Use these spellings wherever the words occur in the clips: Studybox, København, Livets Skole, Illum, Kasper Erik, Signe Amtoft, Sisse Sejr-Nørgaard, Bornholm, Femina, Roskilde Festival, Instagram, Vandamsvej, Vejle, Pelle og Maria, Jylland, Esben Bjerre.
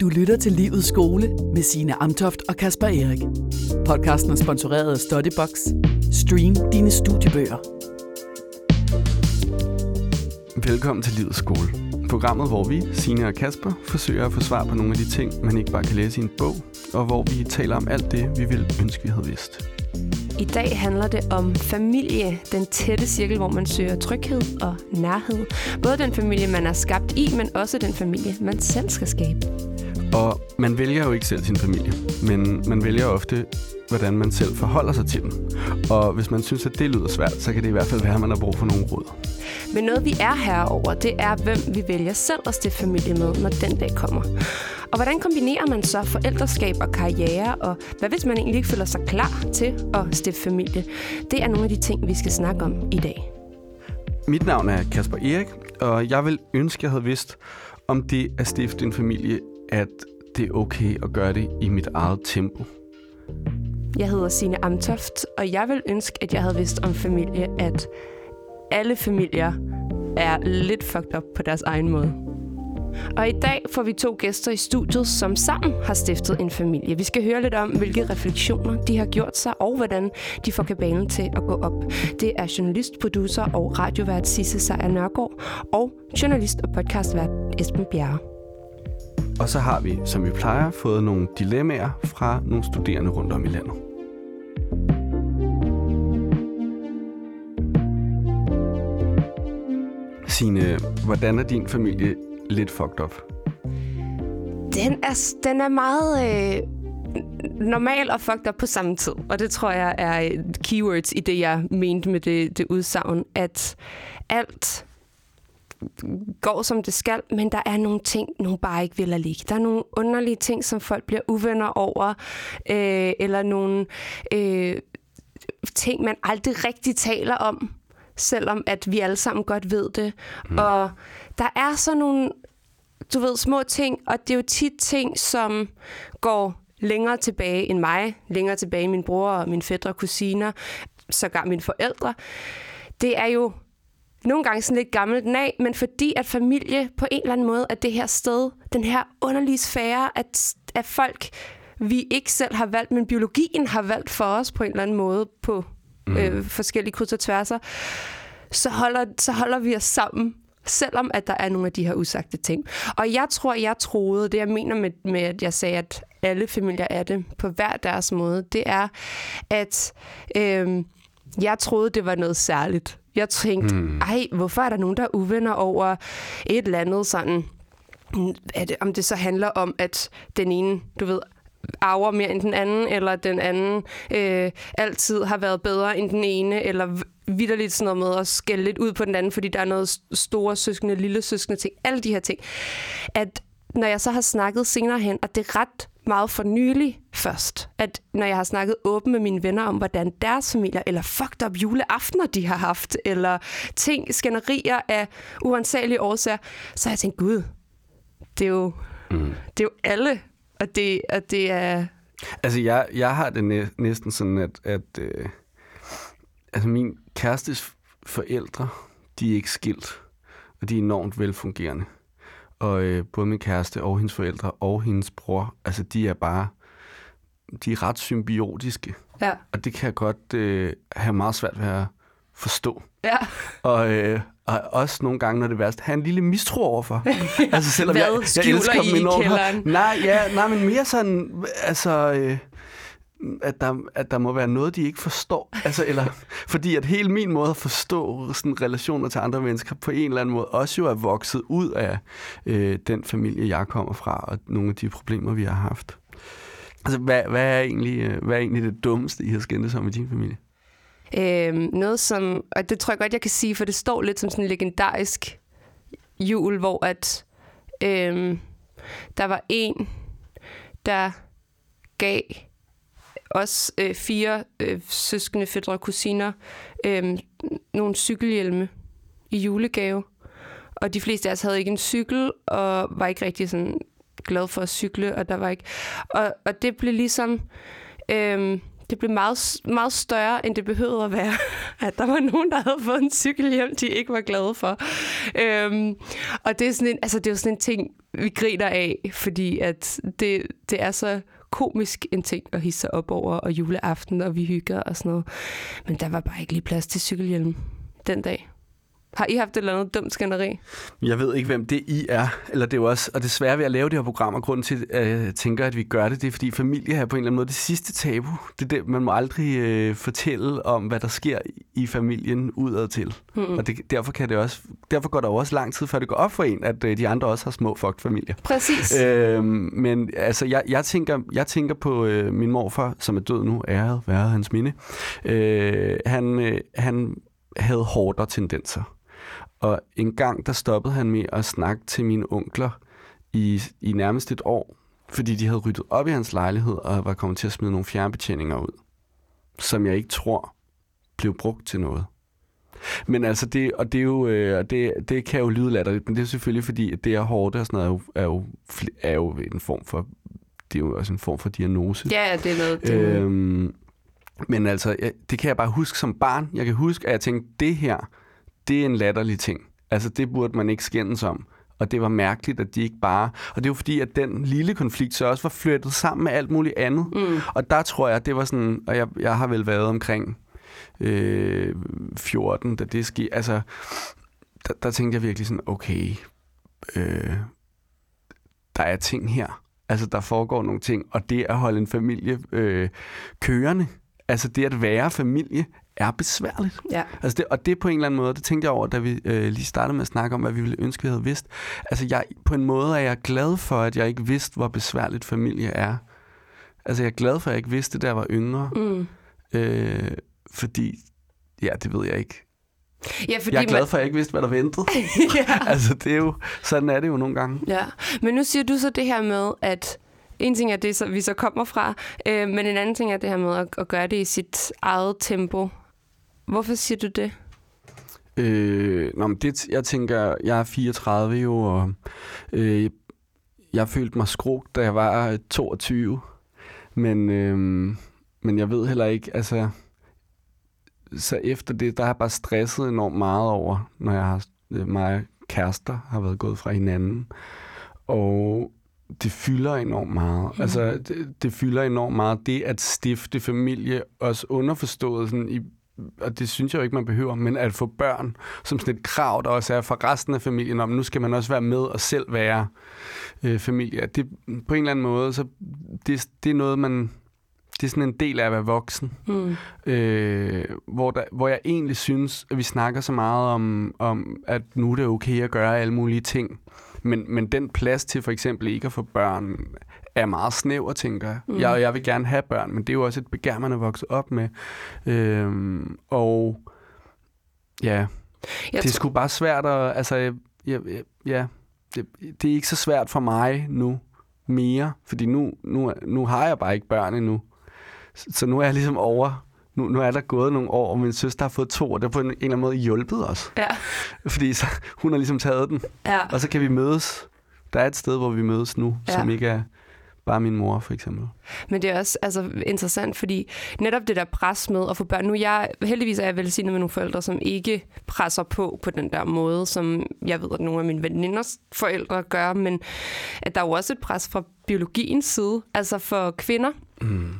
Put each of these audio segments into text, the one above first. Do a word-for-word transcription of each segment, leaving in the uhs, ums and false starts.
Du lytter til Livets Skole med Signe Amtoft og Kasper Erik. Podcasten er sponsoreret af Studybox. Stream dine studiebøger. Velkommen til Livets Skole. Programmet, hvor vi, Signe og Kasper, forsøger at få svar på nogle af de ting, man ikke bare kan læse i en bog, og hvor vi taler om alt det, vi ville ønske, vi havde vidst. I dag handler det om familie, den tætte cirkel, hvor man søger tryghed og nærhed. Både den familie, man er skabt i, men også den familie, man selv skal skabe. Og man vælger jo ikke selv sin familie, men man vælger ofte, hvordan man selv forholder sig til dem. Og hvis man synes, at det lyder svært, så kan det i hvert fald være, at man har brug for nogle råd. Men noget, vi er herover, det er, hvem vi vælger selv at stifte familie med, når den dag kommer. Og hvordan kombinerer man så forældreskab og karriere, og hvad hvis man egentlig ikke føler sig klar til at stifte familie? Det er nogle af de ting, vi skal snakke om i dag. Mit navn er Kasper Erik, og jeg vil ønske, at jeg havde vidst, om det at stifte en familie, at det er okay at gøre det i mit eget tempo. Jeg hedder Signe Amtoft, og jeg vil ønske, at jeg havde vidst om familie, at alle familier er lidt fucked up på deres egen måde. Og i dag får vi to gæster i studiet, som sammen har stiftet en familie. Vi skal høre lidt om, hvilke refleksioner de har gjort sig, og hvordan de får kabalen til at gå op. Det er journalist, producer og radiovært Sisse Sejr-Nørgaard, og journalist og podcastvært Esben Bjerre. Og så har vi, som vi plejer, fået nogle dilemmaer fra nogle studerende rundt om i landet. Signe, hvordan er din familie lidt fucked up? Den er, den er meget øh, normal og fucked up på samme tid. Og det tror jeg er keywords i det, jeg mente med det, det udsagn, at alt går som det skal, men der er nogle ting, nogen bare ikke vil at ligge. Der er nogle underlige ting, som folk bliver uvenner over, øh, eller nogle øh, ting, man aldrig rigtig taler om, selvom at vi alle sammen godt ved det. Mm. Og der er så nogle, du ved, små ting, og det er jo tit ting, som går længere tilbage end mig, længere tilbage end min bror og mine fætre og kusiner, sågar mine forældre. Det er jo nogle gange sådan lidt gammelt af, men fordi at familie på en eller anden måde er det her sted, den her underlige sfære, at, at folk, vi ikke selv har valgt, men biologien har valgt for os på en eller anden måde på mm. øh, forskellige kryds og tværser, så holder, så holder vi os sammen, selvom at der er nogle af de her usagte ting. Og jeg tror, jeg troede, det jeg mener med, med at jeg sagde, at alle familier er det på hver deres måde, det er, at øh, jeg troede, det var noget særligt. Jeg tænkte, hmm. ej, hvorfor er der nogen, der er uvenner over et eller andet sådan, at, om det så handler om, at den ene, du ved, arver mere end den anden, eller den anden øh, altid har været bedre end den ene, eller vitterligt sådan noget med at skælde lidt ud på den anden, fordi der er noget store søskende, lille søskende ting, alle de her ting. At når jeg så har snakket senere hen, og det er ret meget for nylig først, at når jeg har snakket åben med mine venner om, hvordan deres familier, eller fucked up juleaftener, de har haft, eller ting, skænderier af uansagelige årsager, så har jeg tænkt, gud, det er jo, mm. det er jo alle, og det, og det er... Altså, jeg, jeg har det næsten sådan, at, at øh, altså min kærestes forældre, de er ikke skilt, og de er enormt velfungerende. Og øh, både min kæreste og hendes forældre og hendes bror, altså de er bare, de er ret symbiotiske. Ja. Og det kan jeg godt øh, have meget svært ved at forstå. Ja. Og, øh, og også nogle gange, når det er værst, have en lille mistro overfor. Altså selvom jeg, jeg elsker dem enormt. Nej, ja, nej, men mere sådan, altså... Øh, At der, at der må være noget, de ikke forstår. Altså, eller, fordi at hele min måde at forstå sådan, relationer til andre mennesker på en eller anden måde også jo er vokset ud af øh, den familie, jeg kommer fra, og nogle af de problemer, vi har haft. Altså, hvad, hvad, er, egentlig, hvad er egentlig det dummeste, I har skændtes om i din familie? Øhm, noget som, og det tror jeg godt, jeg kan sige, for det står lidt som sådan en legendarisk jul, hvor at, øhm, der var en, der gav... Også øh, fire øh, søskende, fædre og kusiner, øh, nogle cykelhjelme i julegave. Og de fleste af os havde ikke en cykel, og var ikke rigtig sådan glad for at cykle, og der var ikke... Og, og det blev ligesom... Øh, det blev meget, meget større, end det behøvede at være. At der var nogen, der havde fået en cykel hjem, de ikke var glade for. Øhm, og det er, sådan en, altså, det er jo sådan en ting, vi griner af, fordi at det, det er så komisk en ting at hisse sig op over, og juleaften, og vi hygger og sådan noget. Men der var bare ikke lige plads til cykelhjelm den dag. Har I haft et eller andet dumt skænderi? Jeg ved ikke, hvem det I er. Eller det er også, og desværre ved at lave det her program, og grunden til, at jeg tænker, at vi gør det, det er, fordi familie her på en eller anden måde det sidste tabu. Det er det, man må aldrig øh, fortælle om, hvad der sker i familien udadtil. Mm-hmm. Og det, derfor, kan det også, derfor går der også lang tid, før det går op for en, at øh, de andre også har små fucked familier. Præcis. Øh, men altså, jeg, jeg, tænker, jeg tænker på øh, min morfar, som er død nu, æret, været hans minde. Øh, han, øh, han havde hårdere tendenser. Og en gang, der stoppede han med at snakke til mine onkler i, i nærmest et år, fordi de havde ryddet op i hans lejlighed og var kommet til at smide nogle fjernbetjeninger ud, som jeg ikke tror blev brugt til noget. Men altså, det, og det, er jo, øh, det, det kan jo lyde latterligt, men det er selvfølgelig fordi, at det er hårdt og sådan noget, er jo, er jo, er jo en form for, det er jo også en form for diagnose. Ja, det er noget. Det er... Øhm, men altså, jeg, det kan jeg bare huske som barn. Jeg kan huske, at jeg tænkte, det her... Det er en latterlig ting. Altså, det burde man ikke skændes om. Og det var mærkeligt, at de ikke bare... Og det var fordi, at den lille konflikt så også var flyttet sammen med alt muligt andet. Mm. Og der tror jeg, det var sådan... Og jeg, jeg har vel været omkring øh, fjorten, da det skete. Altså, der, der tænkte jeg virkelig sådan, okay, øh, der er ting her. Altså, der foregår nogle ting. Og det at holde en familie øh, kørende, altså det at være familie, er besværligt. Ja. Altså det, og det på en eller anden måde, det tænkte jeg over, da vi øh, lige startede med at snakke om, hvad vi ville ønske, vi havde vidst. Altså jeg, på en måde er jeg glad for, at jeg ikke vidste, hvor besværligt familie er. Altså jeg er glad for, at jeg ikke vidste, da jeg var yngre. Mm. Øh, fordi, ja, det ved jeg ikke. Ja, fordi jeg er glad for, at jeg ikke vidste, hvad der ventede. Ja. Altså det er jo, sådan er det jo nogle gange. Ja. Men nu siger du så det her med, at en ting er det, så vi så kommer fra, øh, men en anden ting er det her med at, at gøre det i sit eget tempo. Hvorfor siger du det? Øh, nå, men det, jeg tænker, jeg er fireogtredive jo, og øh, jeg følte mig skrugt, da jeg var toogtyve. Men, øh, men jeg ved heller ikke, altså... Så efter det, der har jeg bare stresset enormt meget over, når jeg har, mig kærester har været gået fra hinanden. Og... Det fylder enormt meget. Mm. Altså, det, det fylder enormt meget. Det at stifte familie, også underforstået, sådan i, og det synes jeg jo ikke, man behøver, men at få børn, som sådan et krav, der også er for resten af familien, om nu skal man også være med og selv være øh, familie. Det, på en eller anden måde, så det, det er noget, man... Det er sådan en del af at være voksen. Mm. Øh, hvor, der, hvor jeg egentlig synes, at vi snakker så meget om, om, at nu er det okay at gøre alle mulige ting. Men, men den plads til for eksempel ikke at få børn, er meget snæver, tænker jeg. Mm. Jeg, jeg vil gerne have børn, men det er jo også et begær, man er vokset op med. Øhm, og ja, jeg det er sgu bare svært at... Altså, ja, ja, ja det, det er ikke så svært for mig nu mere, fordi nu, nu, nu har jeg bare ikke børn endnu. Så, så nu er jeg ligesom over... Nu, nu er der gået nogle år, og min søster har fået to, og det har på en, en eller anden måde hjulpet os. Ja. Fordi så, hun har ligesom taget den. Ja. Og så kan vi mødes. Der er et sted, hvor vi mødes nu, ja, som ikke er bare min mor, for eksempel. Men det er også altså, interessant, fordi netop det der pres med at få børn... Nu jeg, heldigvis er jeg velsignet med nogle forældre, som ikke presser på på den der måde, som jeg ved, at nogle af mine veninders forældre gør, men at der er jo også et pres fra biologiens side, altså for kvinder. Mm.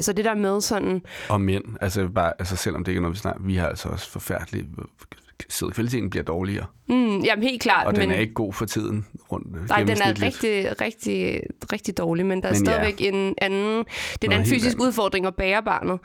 Så det der med sådan... Og mænd, altså, bare, altså selvom det ikke er noget, vi snakker, vi har altså også forfærdeligt... Sædkvaliteten bliver dårligere. Mm, jamen helt klart. Og men... den er ikke god for tiden rundt. Nej, den er rigtig, rigtig, rigtig dårlig, men der er men stadigvæk ja. en anden... Det er en anden fysisk anden. udfordring at bære barnet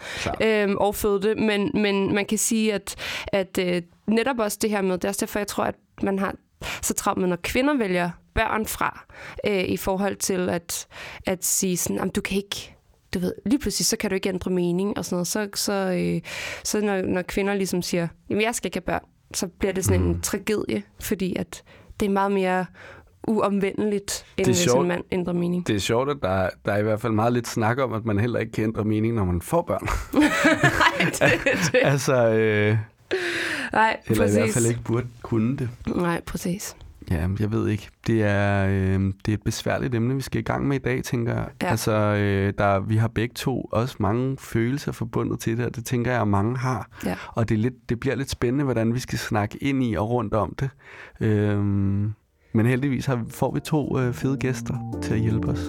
øhm, og føde det, men, men man kan sige, at, at øh, netop også det her med... Det er også derfor, jeg tror, at man har så travlt med, når kvinder vælger børn fra, øh, i forhold til at, at sige sådan, jamen du kan ikke... Du ved, lige pludselig, så kan du ikke ændre mening og sådan noget. Så, så, øh, så når, når kvinder ligesom siger, jamen jeg skal ikke have børn, så bliver det sådan mm. en tragedie, fordi at det er meget mere uomvendeligt, end hvis en mand ændrer mening. Det er sjovt, at der, der er i hvert fald meget lidt snak om, at man heller ikke kan ændre mening, når man får børn. Nej, det er det. Altså, øh, nej, præcis. Eller i hvert fald ikke burde kunne det. Nej, præcis. Ja, jeg ved ikke. Det er, øh, det er et besværligt emne, vi skal i gang med i dag, tænker jeg. Ja. Altså, øh, der, vi har begge to også mange følelser forbundet til det, og det tænker jeg, at mange har. Ja. Og det, er lidt, det bliver lidt spændende, hvordan vi skal snakke ind i og rundt om det. Øh, men heldigvis har, får vi to øh, fede gæster til at hjælpe os.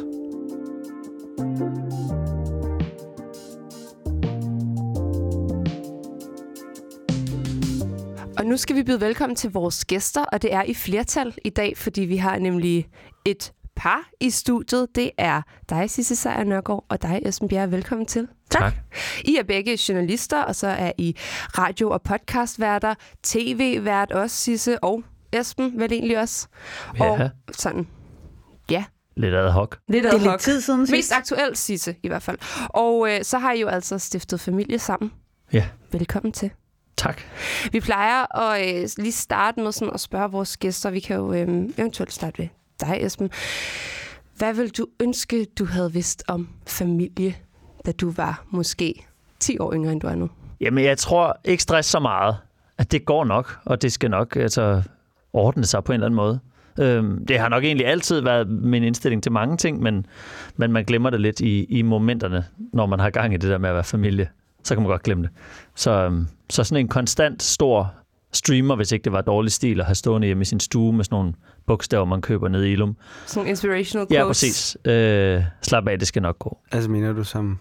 Og nu skal vi byde velkommen til vores gæster, og det er i flertal i dag, fordi vi har nemlig et par i studiet. Det er dig, Sisse Sejr-Nørgaard, og dig, Esben Bjerre. Velkommen til. Tak. tak. I er begge journalister, og så er I radio- og podcastværter, tv-vært også, Sisse, og Esben vel egentlig også. Ja. Og sådan, ja. Lidt ad hoc. Lidt ad hoc. Det er lidt tid siden sidst. Mest aktuelt, Sisse, i hvert fald. Og øh, så har I jo altså stiftet familie sammen. Ja. Velkommen til. Tak. Vi plejer at øh, lige starte med sådan at spørge vores gæster. Vi kan jo øh, eventuelt starte ved dig, Esben. Hvad ville du ønske, du havde vidst om familie, da du var måske ti år yngre, end du er nu? Jamen, jeg tror ikke stress så meget. At det går nok, og det skal nok altså, ordne sig på en eller anden måde. Øhm, det har nok egentlig altid været min indstilling til mange ting, men, men man glemmer det lidt i, i momenterne, når man har gang i det der med at være familie. Så kan man godt glemme det. Så, så sådan en konstant stor streamer, hvis ikke det var dårlig stil, at have stående hjemme i sin stue med sådan nogle bogstaver, man køber nede i Illum. Sådan inspirational quotes. Ja, præcis. Øh, slap af, det skal nok gå. Altså mener du som,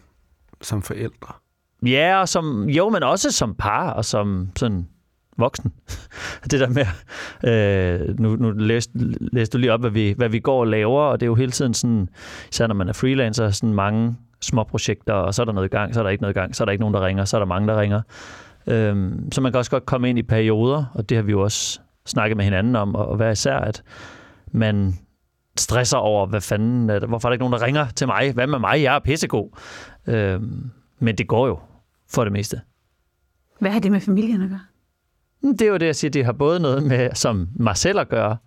som forældre? Ja, og som, jo, men også som par og som sådan voksen. Det der med, øh, nu, nu læste, læste du lige op, hvad vi, hvad vi går og laver, og det er jo hele tiden sådan, især når man er freelancer, sådan mange små projekter, og så er der noget i gang, så er der ikke noget i gang, så er der ikke nogen, der ringer, så er der mange, der ringer. Øhm, så man kan også godt komme ind i perioder, og det har vi jo også snakket med hinanden om, og hver især, at man stresser over, hvad fanden, at, hvorfor er der ikke nogen, der ringer til mig? Hvad med mig? Jeg er pissegod. Øhm, men det går jo for det meste. Hvad har det med familien at gøre? Det er jo det, jeg siger, det har både noget med, som mig selv at gøre,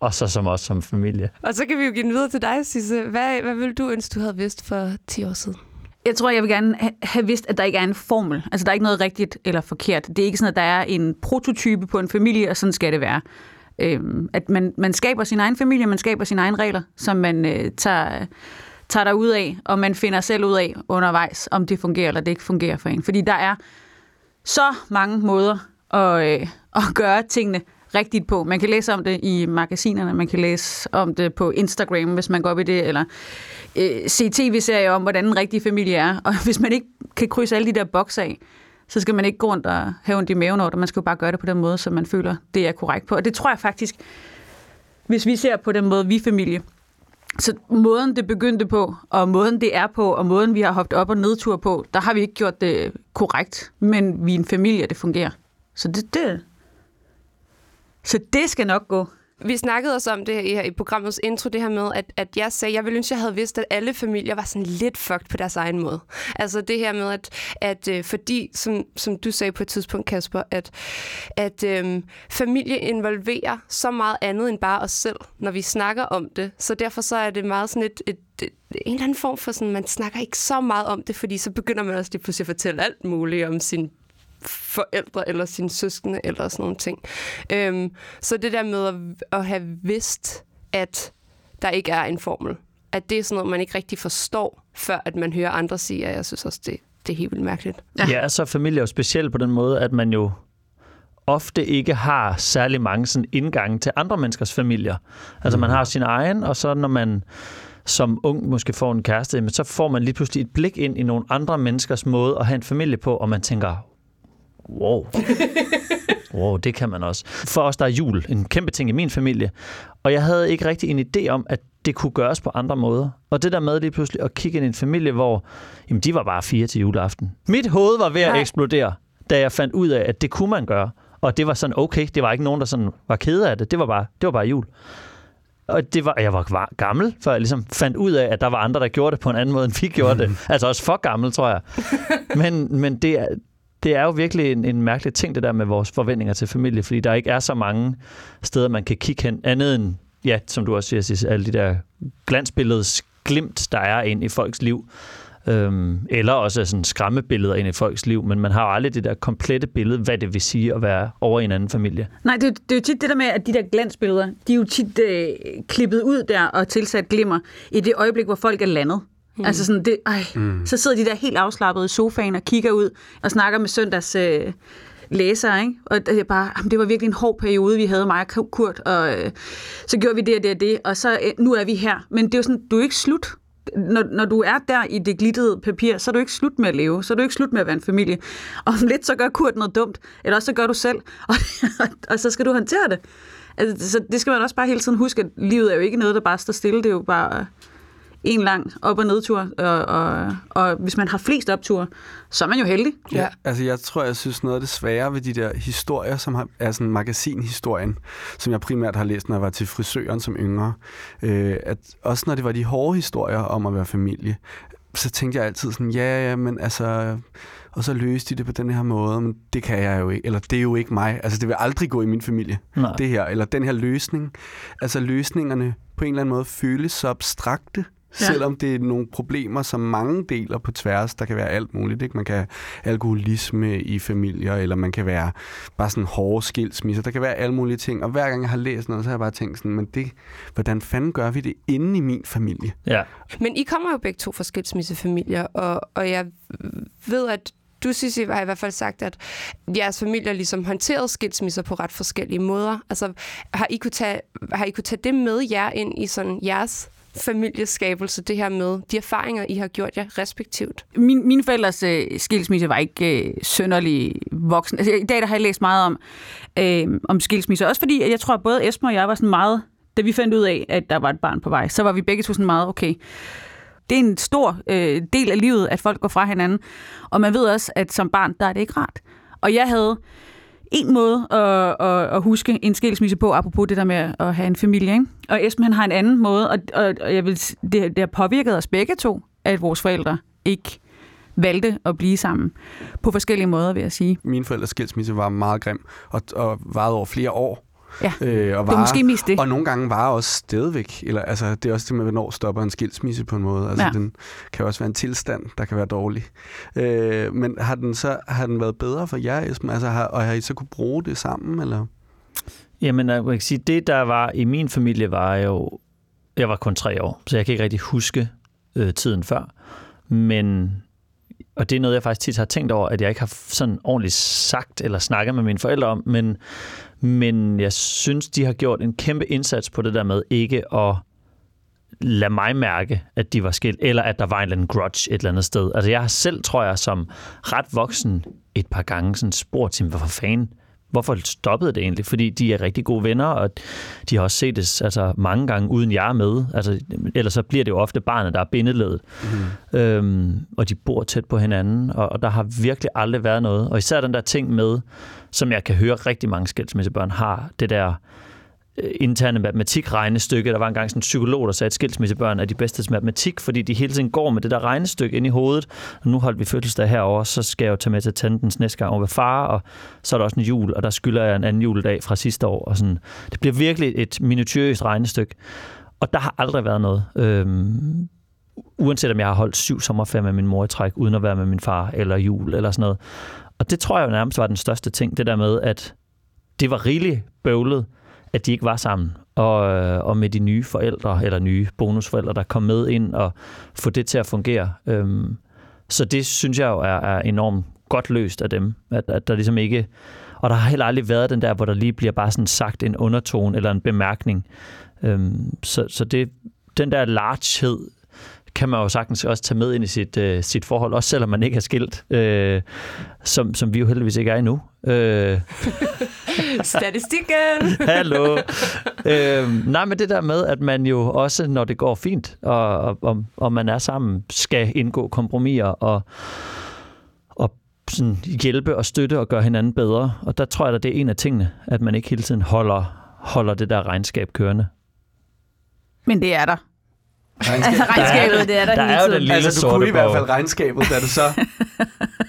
og så som også som familie. Og så kan vi jo give den videre til dig, Sisse. Hvad, hvad ville du ønske, du havde vidst for ti år siden? Jeg tror, jeg vil gerne have vidst, at der ikke er en formel. Altså, der er ikke noget rigtigt eller forkert. Det er ikke sådan, at der er en prototype på en familie, og sådan skal det være. Øhm, at man, man skaber sin egen familie, man skaber sine egne regler, som man øh, tager, tager derud af, og man finder selv ud af undervejs, om det fungerer eller det ikke fungerer for en. Fordi der er så mange måder at, øh, at gøre tingene rigtigt på. Man kan læse om det i magasinerne, man kan læse om det på Instagram, hvis man går op i det, eller øh, se tv-serier om, hvordan en rigtig familie er. Og hvis man ikke kan krydse alle de der bokser af, så skal man ikke gå rundt og have ondt i maven over det. Man skal jo bare gøre det på den måde, som man føler, det er korrekt på. Og det tror jeg faktisk, hvis vi ser på den måde, vi familie, så måden det begyndte på, og måden det er på, og måden vi har hoppet op og nedtur på, der har vi ikke gjort det korrekt, men vi er en familie, det fungerer. Så det det Så det skal nok gå. Vi snakkede også om det her i programmets intro, det her med, at, at jeg sagde, jeg ville ønske, jeg havde vidst, at alle familier var sådan lidt fucked på deres egen måde. Altså det her med, at, at fordi, som, som du sagde på et tidspunkt, Kasper, at, at øhm, familie involverer så meget andet end bare os selv, når vi snakker om det. Så derfor så er det meget sådan et, et en eller anden form for sådan, man snakker ikke så meget om det, fordi så begynder man også lige pludselig at fortælle alt muligt om sin forældre eller sine søskende eller sådan nogle ting. Øhm, så det der med at, at have vidst, at der ikke er en formel, at det er sådan noget, man ikke rigtig forstår, før at man hører andre sige, at jeg synes også, det, det er helt vildt mærkeligt. Ja, ja, så familie er jo specielt på den måde, at man jo ofte ikke har særlig mange sådan indgange til andre menneskers familier. Altså man har sin egen, og så når man som ung måske får en kæreste, men så får man lige pludselig et blik ind i nogle andre menneskers måde at have en familie på, og man tænker, wow. Wow, det kan man også. For os, der er jul. En kæmpe ting i min familie. Og jeg havde ikke rigtig en idé om, at det kunne gøres på andre måder. Og det der med lige pludselig at kigge ind i en familie, hvor jamen, de var bare fire til juleaften. Mit hoved var ved at eksplodere, da jeg fandt ud af, at det kunne man gøre. Og det var sådan, okay, det var ikke nogen, der sådan var kede af det. Det var bare, det var bare jul. Og det var, jeg var gammel, før jeg ligesom fandt ud af, at der var andre, der gjorde det på en anden måde, end vi gjorde det. Altså også for gammel, tror jeg. Men, men det er... Det er jo virkelig en, en mærkelig ting, det der med vores forventninger til familie, fordi der ikke er så mange steder, man kan kigge hen, andet end, ja, som du også siger, alle de der glansbilledes glimt, der er ind i folks liv. Øhm, eller også sådan skræmmebilleder ind i folks liv, men man har jo aldrig det der komplette billede, hvad det vil sige at være over i en anden familie. Nej, det er, det er jo tit det der med, at de der glansbilleder, de er jo tit øh, klippet ud der og tilsat glimmer i det øjeblik, hvor folk er landet. Mm. Altså sådan, det, ej, mm. så sidder de der helt afslappede i sofaen og kigger ud og snakker med søndags... Øh, læser, ikke? Og det, bare, det var virkelig en hård periode, vi havde, mig og Kurt, og øh, så gjorde vi det og det og det, og så øh, nu er vi her. Men det er jo sådan, du er ikke slut. Når, når du er der i det glittede papir, så er du ikke slut med at leve, så er du ikke slut med at være en familie. Og om lidt, så gør Kurt noget dumt, eller også så gør du selv, og, og, og så skal du håndtere det. Altså, så det skal man også bare hele tiden huske, at livet er jo ikke noget, der bare står stille, det er jo bare... en lang op- og nedtur, og, og, og hvis man har flest opture, så er man jo heldig. Ja. Ja, altså jeg tror, jeg synes noget af det svære ved de der historier, som har, er sådan magasinhistorien, som jeg primært har læst, når jeg var til frisøren som yngre, øh, at også når det var de hårde historier om at være familie, så tænkte jeg altid sådan, ja, ja, men altså... og så løste de det på den her måde, men det kan jeg jo ikke, eller det er jo ikke mig. Altså, det vil aldrig gå i min familie, nej. Det her, eller den her løsning. Altså, løsningerne på en eller anden måde føles så abstrakte, ja. Selvom det er nogle problemer, som mange deler på tværs, der kan være alt muligt. Ikke? Man kan have alkoholisme i familier, eller man kan være bare sådan hårde skilsmisser. Der kan være alle mulige ting. Og hver gang jeg har læst noget, så har jeg bare tænkt sådan, men det, hvordan fanden gør vi det inde i min familie? Ja. Men I kommer jo begge to fra skilsmissefamilier, og, og jeg ved, at du, Sisse, har i hvert fald sagt, at jeres familier ligesom håndterede skilsmisser på ret forskellige måder. Altså, har I kunne tage, har I kunne tage det med jer ind i sådan jeres... familieskabelse, det her med de erfaringer, I har gjort jer respektivt? Min, mine forældres øh, skilsmisse var ikke øh, synderlig voksen. Altså, i dag der har jeg læst meget om, øh, om skilsmisse. Også fordi, jeg tror, at både Esben og jeg var sådan meget, da vi fandt ud af, at der var et barn på vej, så var vi begge to sådan meget, okay, det er en stor øh, del af livet, at folk går fra hinanden. Og man ved også, at som barn, der er det ikke rart. Og jeg havde en måde at, at, at huske en skilsmisse på, apropos det der med at have en familie, ikke? Og Esben, han har en anden måde, og, og, og jeg vil, det, det har påvirket os begge to, at vores forældre ikke valgte at blive sammen. På forskellige måder, vil jeg sige. Mine forældres skilsmisse var meget grim, og, og varede over flere år. Ja, øh, og var måske mest det. Og nogle gange var også stadigvæk. Eller, altså, det er også det med, hvornår stopper en skilsmisse på en måde. Altså, ja. Den kan også være en tilstand, der kan være dårlig. Øh, men har den så har den været bedre for jer, Esben? Altså, har, og har I så kunne bruge det sammen? Eller? Jamen, jeg kan sige, det der var i min familie var jo... Jeg var kun tre år, så jeg kan ikke rigtig huske øh, tiden før. Men... Og det er noget, jeg faktisk tit har tænkt over, at jeg ikke har sådan ordentligt sagt eller snakket med mine forældre om, men, men jeg synes, de har gjort en kæmpe indsats på det der med ikke at lade mig mærke, at de var skilt, eller at der var en eller anden grudge et eller andet sted. Altså jeg har selv, tror jeg, som ret voksen et par gange sådan spurgt til, hvorfor fanden, hvorfor stoppede det egentlig? Fordi de er rigtig gode venner, og de har også set det altså, mange gange, uden jeg er med. Altså, ellers så bliver det jo ofte barnet, der er bindeledet. Mm. Øhm, og de bor tæt på hinanden, og, og der har virkelig aldrig været noget. Og især den der ting med, som jeg kan høre rigtig mange skilsmissebørn har, det der interne matematikregnestykke. Der var engang sådan en psykolog, der sagde, at skilsmissebørn er de bedste til matematik, fordi de hele tiden går med det der regnestykke ind i hovedet. Og nu holdt vi fødselsdag herover, så skal jeg jo tage med til tantens næste gang over ved far, og så er der også en jul, og der skylder jeg en anden juledag fra sidste år. Og sådan. Det bliver virkelig et minutiøst regnestykke, og der har aldrig været noget. Øhm, uanset om jeg har holdt syv sommerferier med min mor i træk, uden at være med min far, eller jul, eller sådan noget. Og det tror jeg jo nærmest var den største ting, det der med, at det var rigeligt bøvlet, at de ikke var sammen, og, og med de nye forældre, eller nye bonusforældre, der kom med ind og få det til at fungere. Øhm, så det synes jeg jo er, er enormt godt løst af dem, at, at der ligesom ikke, og der har heller aldrig været den der, hvor der lige bliver bare sådan sagt en undertone, eller en bemærkning. Øhm, så så det, den der largehed, kan man jo sagtens også tage med ind i sit, øh, sit forhold, også selvom man ikke er skilt, øh, som, som vi jo heldigvis ikke er endnu. Øh. Statistikken! Hallo! Øh, nej, men det der med, at man jo også, når det går fint, og, og, og man er sammen, skal indgå kompromiser, og, og sådan hjælpe og støtte og gøre hinanden bedre. Og der tror jeg, at det er en af tingene, at man ikke hele tiden holder, holder det der regnskab kørende. Men det er der. Regnskabet, regnskabet det er der, der hele tiden. Er jo den altså, du kunne i hvert fald regnskabet, da du så...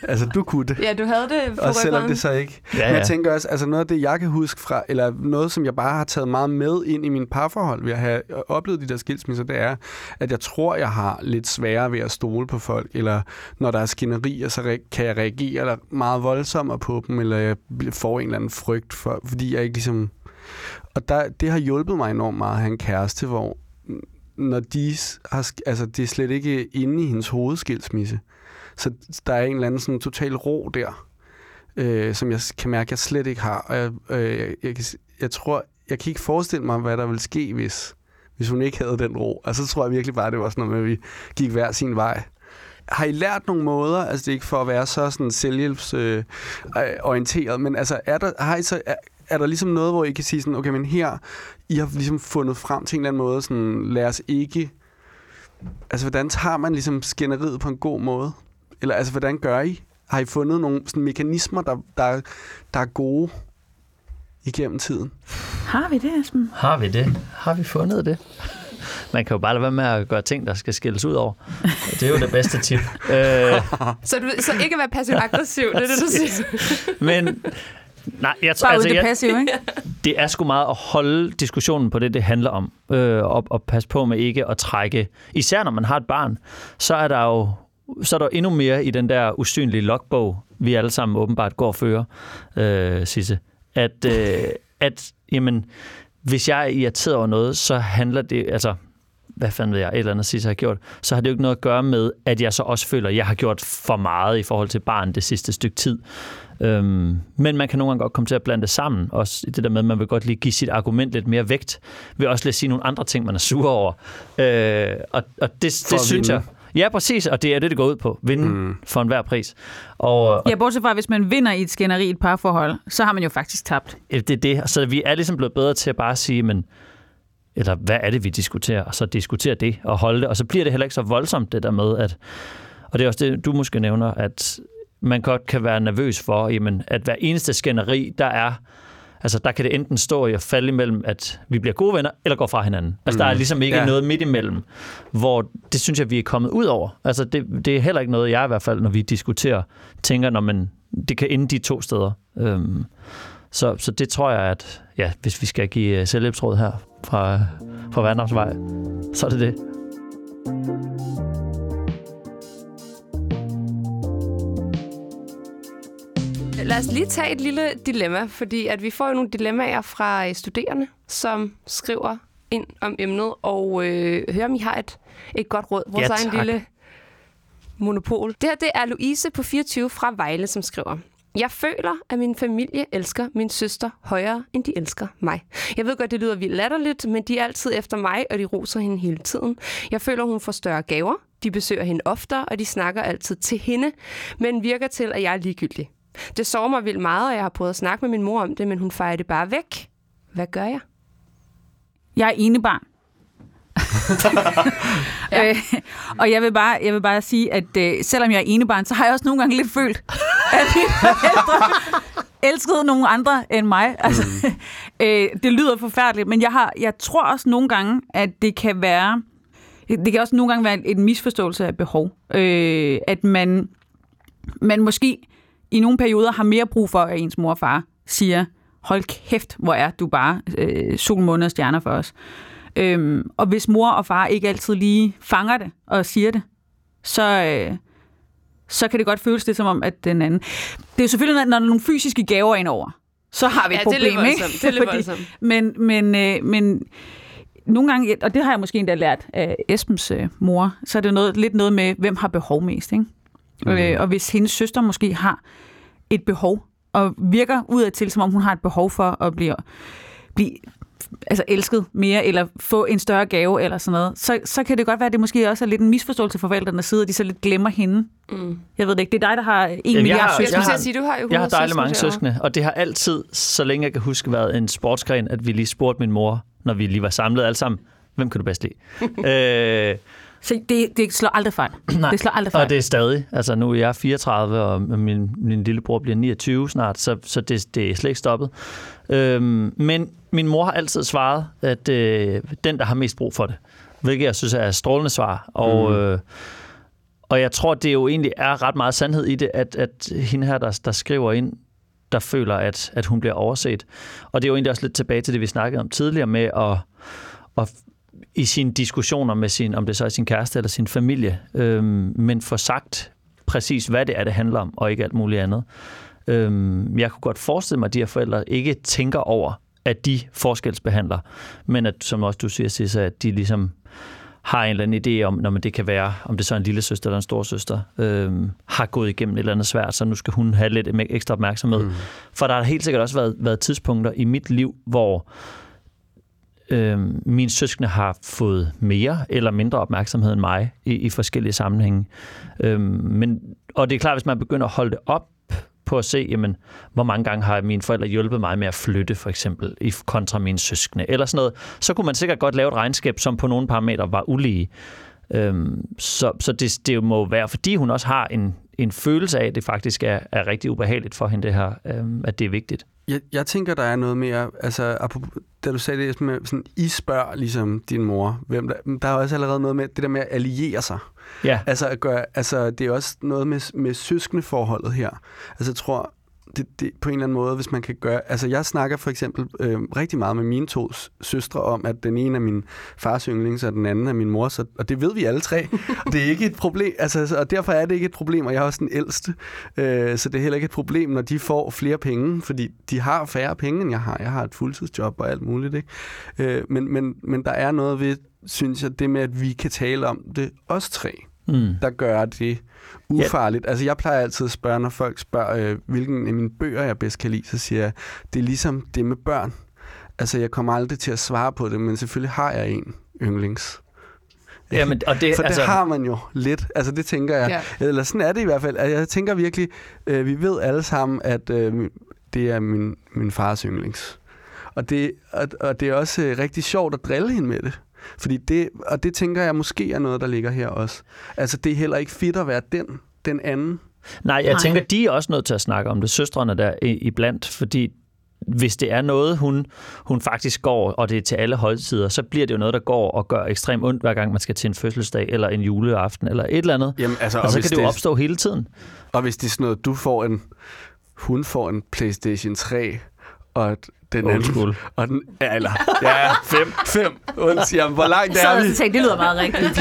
altså, du kunne det. Ja, du havde det. Og selvom det så ikke. Ja, ja. Men jeg tænker også, altså noget af det, jeg kan huske fra, eller noget, som jeg bare har taget meget med ind i mine parforhold ved at have oplevet de der skilsmisser, det er, at jeg tror, jeg har lidt sværere ved at stole på folk, eller når der er skænderier, så kan jeg reagere meget voldsommere på dem, eller jeg får en eller anden frygt, for, fordi jeg ikke ligesom... Og der, det har hjulpet mig enormt meget at have en kæreste, hvor... når de har, altså det er slet ikke inde i hendes hovedskilsmisse. Så der er en eller anden sådan total ro der, øh, som jeg kan mærke, jeg slet ikke har. Og jeg, øh, jeg, jeg, jeg tror, jeg kan ikke forestille mig, hvad der ville ske, hvis, hvis hun ikke havde den ro. Og så tror jeg virkelig bare, det var sådan noget med, at vi gik hver sin vej. Har I lært nogle måder, altså det er ikke for at være så sådan selvhjælpsorienteret, øh, men altså er der, har I så... Er, Er der ligesom noget, hvor I kan sige sådan, okay, men her, I har ligesom fundet frem til en eller anden måde, sådan, lad os ikke... Altså, hvordan tager man ligesom skænderiet på en god måde? Eller altså, hvordan gør I? Har I fundet nogle sådan, mekanismer, der, der, der er gode igennem tiden? Har vi det, Esben? Har vi det? Har vi fundet det? Man kan jo bare lade være med at gøre ting, der skal skilles ud over. Det er jo det bedste tip. øh... så, du, så ikke at være passiv-aggressiv, det er det, du siger. Men... Nej, jeg tror, altså, det, passive, ikke? Det er sgu meget at holde diskussionen på det, det handler om. Øh, og, og passe på med ikke at trække. Især når man har et barn, så er der jo så er der endnu mere i den der usynlige logbog, vi alle sammen åbenbart går og fører, øh, Sisse. At, øh, at jamen, hvis jeg er irriteret over noget, så handler det... altså hvad fanden ved jeg, et eller andet Sisse har gjort, så har det jo ikke noget at gøre med, at jeg så også føler, at jeg har gjort for meget i forhold til barnet det sidste stykke tid. Øhm, men man kan nogle gange godt komme til at blande det sammen, også i det der med, at man vil godt lige give sit argument lidt mere vægt, ved også lige at sige nogle andre ting, man er sur over. Øh, og, og det, det synes vinde. Jeg... Ja, præcis, og det er det, det går ud på. Vinde mm. for enhver pris. Og, og ja, bortset fra, hvis man vinder i et skænderi i et parforhold, så har man jo faktisk tabt. Det er det, så vi er ligesom blevet bedre til at bare sige, men... eller hvad er det, vi diskuterer, og så diskuterer det og holde det, og så bliver det heller ikke så voldsomt, det der med, at, og det er også det, du måske nævner, at man godt kan være nervøs for, jamen, at hver eneste skænderi, der er, altså der kan det enten stå i at falde imellem, at vi bliver gode venner, eller går fra hinanden. Altså mm. der er ligesom ikke ja. noget midt imellem, hvor det synes jeg, vi er kommet ud over. Altså det, det er heller ikke noget, jeg i hvert fald, når vi diskuterer, tænker, når man, det kan ende de to steder. Øhm, så, så det tror jeg, at ja, hvis vi skal give selvhjælpsråd her, fra, fra Vandamsvej, så er det det. Lad os lige tage et lille dilemma, fordi at vi får jo nogle dilemmaer fra studerende, som skriver ind om emnet, og øh, hører, om I har et, et godt råd. Vores ja, egen lille monopol. Det her, det er Louise på fireogtyve fra Vejle, som skriver... Jeg føler, at min familie elsker min søster højere, end de elsker mig. Jeg ved godt, det lyder vildt latterligt, men de er altid efter mig, og de roser hende hele tiden. Jeg føler, hun får større gaver. De besøger hende oftere, og de snakker altid til hende, men virker til, at jeg er ligegyldig. Det sover mig vildt meget, og jeg har prøvet at snakke med min mor om det, men hun fejrer det bare væk. Hvad gør jeg? Jeg er enebarn. ja. øh, og jeg vil bare, jeg vil bare sige, at øh, selvom jeg er enebarn, så har jeg også nogle gange lidt følt, at mine forældre elskede nogen andre end mig. Altså, øh, det lyder forfærdeligt, men jeg har, jeg tror også nogle gange, at det kan være, det kan også nogle gange være en misforståelse af behov, øh, at man, man måske i nogle perioder har mere brug for, at ens mor og far siger, hold kæft, hvor er du bare øh, sol, måne og stjerner for os. Øhm, og hvis mor og far ikke altid lige fanger det og siger det, så, øh, så kan det godt føles lidt som om, at den anden... Det er selvfølgelig, når der er nogle fysiske gaver indover, så har vi et ja, problem, det er ikke? Det er lidt voldsomt. Men, men, øh, men nogle gange, og det har jeg måske endda lært af Esbens øh, mor, så er det noget, lidt noget med, hvem har behov mest, ikke? Mm. Øh, og hvis hendes søster måske har et behov, og virker udadtil, som om hun har et behov for at blive... blive altså elsket mere, eller få en større gave, eller sådan noget, så, så kan det godt være, at det måske også er lidt en misforståelse fra forældrenes side, at de så lidt glemmer hende. Mm. Jeg ved det ikke. Det er dig, der har en Jamen, milliard søskende. Jeg, har, jeg, sige, du har, jeg har dejligt mange søskende, og det har altid, så længe jeg kan huske, været en sportsgren, at vi lige spurgte min mor, når vi lige var samlet alle sammen, hvem kan du bedst lide? øh, så det, det slår aldrig fejl. Det slår aldrig fejl. Og det er stadig. Altså nu er jeg fireogtredive, og min, min lillebror bliver niogtyve snart, så, så det, det er slet ikke stoppet. Øh, men min mor har altid svaret, at øh, den, der har mest brug for det, hvilket jeg synes er strålende svar. Og, mm. øh, og jeg tror, det jo egentlig er ret meget sandhed i det, at, at hende her, der, der skriver ind, der føler, at, at hun bliver overset. Og det er jo egentlig også lidt tilbage til det, vi snakkede om tidligere med at, at i sine diskussioner med sin, om det så er sin kæreste eller sin familie, øh, men få sagt præcis, hvad det er, det handler om, og ikke alt muligt andet. Øh, jeg kunne godt forestille mig, at de her forældre ikke tænker over, at de forskelsbehandler, men at, som også du siger, Sisse, at de ligesom har en eller anden idé om, når man det kan være, om det så er en lille søster eller en storsøster, øh, har gået igennem et eller andet svært, så nu skal hun have lidt ekstra opmærksomhed. Mm. For der har helt sikkert også været, været tidspunkter i mit liv, hvor øh, mine søskende har fået mere eller mindre opmærksomhed end mig i, i forskellige sammenhænge. Øh, men, og det er klart, hvis man begynder at holde det op, på at se, jamen, hvor mange gange har mine forældre hjulpet mig med at flytte, for eksempel, i kontra mine søskende, eller sådan noget, så kunne man sikkert godt lave et regnskab, som på nogle parametre var ulige. Øhm, så så det, det må være, fordi hun også har en, en følelse af, at det faktisk er, er rigtig ubehageligt for hende, det her, øhm, at det er vigtigt. Jeg, jeg tænker, der er noget mere, altså, da du sagde det, med, sådan, I spørger ligesom din mor, hvem der, der er også allerede noget med det der med at alliere sig. Ja. Altså, at gøre, altså, det er også noget med, med søskendeforholdet her. Altså, jeg tror, det, det, på en eller anden måde, hvis man kan gøre... Altså, jeg snakker for eksempel øh, rigtig meget med mine to søstre om, at den ene er min fars yndlings, og den anden er min mors, så, og det ved vi alle tre. Det er ikke et problem, altså, og derfor er det ikke et problem, og jeg er også den ældste, øh, så det er heller ikke et problem, når de får flere penge, fordi de har færre penge, end jeg har. Jeg har et fuldtidsjob og alt muligt, ikke? Øh, men, men, men der er noget ved, synes jeg, det med, at vi kan tale om det, os tre, mm. der gør det ufarligt. Yeah. Altså, jeg plejer altid at spørge, når folk spørger, øh, hvilken af mine bøger, jeg bedst kan lide, så siger jeg, det er ligesom det med børn. Altså, jeg kommer aldrig til at svare på det, men selvfølgelig har jeg en yndlings. Ja, men, og det, for altså... det har man jo lidt. Altså, det tænker jeg. Yeah. Eller sådan er det i hvert fald. Altså, jeg tænker virkelig, øh, vi ved alle sammen, at øh, det er min, min fars yndlings. Og det, og, og det er også øh, rigtig sjovt at drille hende med det. Fordi det, og det tænker jeg måske er noget, der ligger her også. Altså, det er heller ikke fedt at være den, den anden. Nej, jeg Nej. tænker, de er også nødt til at snakke om det, søstrene der iblandt, fordi hvis det er noget, hun, hun faktisk går, og det er til alle holdtider, så bliver det jo noget, der går og gør ekstremt ondt, hver gang man skal til en fødselsdag, eller en juleaften, eller et eller andet. Jamen, altså, og, og så kan det jo opstå hele tiden. Og hvis det er sådan noget, du får en, hun får en PlayStation tre, og den anden, og den, ja, eller, ja, fem, fem, undskyld, hvor langt der er vi? Så tænkte, det lyder meget rigtigt.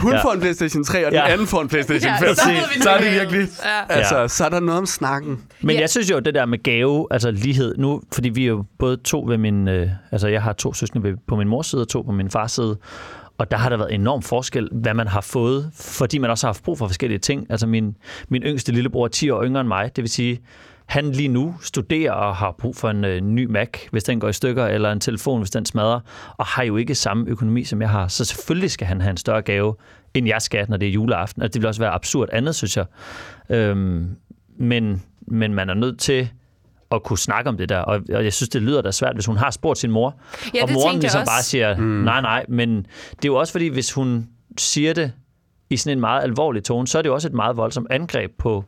Hun ja. får en PlayStation tre, og den ja. anden får en PlayStation fem. Ja, så, så er det virkelig, ja. altså, så er der noget om snakken. Men ja. jeg synes jo, det der med gave, altså lighed, nu, fordi vi er jo både to ved min, øh, altså jeg har to søskende på min mors side, og to på min fars side, og der har der været enorm forskel, hvad man har fået, fordi man også har haft brug for forskellige ting. Altså min, min yngste lillebror er ti år yngre end mig, det vil sige, han lige nu studerer og har brug for en øh, ny Mac, hvis den går i stykker, eller en telefon, hvis den smadrer, og har jo ikke samme økonomi, som jeg har. Så selvfølgelig skal han have en større gave, end jeg skal, når det er juleaften. Altså, det vil også være absurd andet, synes jeg. Øhm, men, men man er nødt til at kunne snakke om det der, og, og jeg synes, det lyder da svært, hvis hun har spurgt sin mor, ja, og moren ligesom bare siger, mm. nej, nej, men det er jo også fordi, hvis hun siger det i sådan en meget alvorlig tone, så er det jo også et meget voldsomt angreb på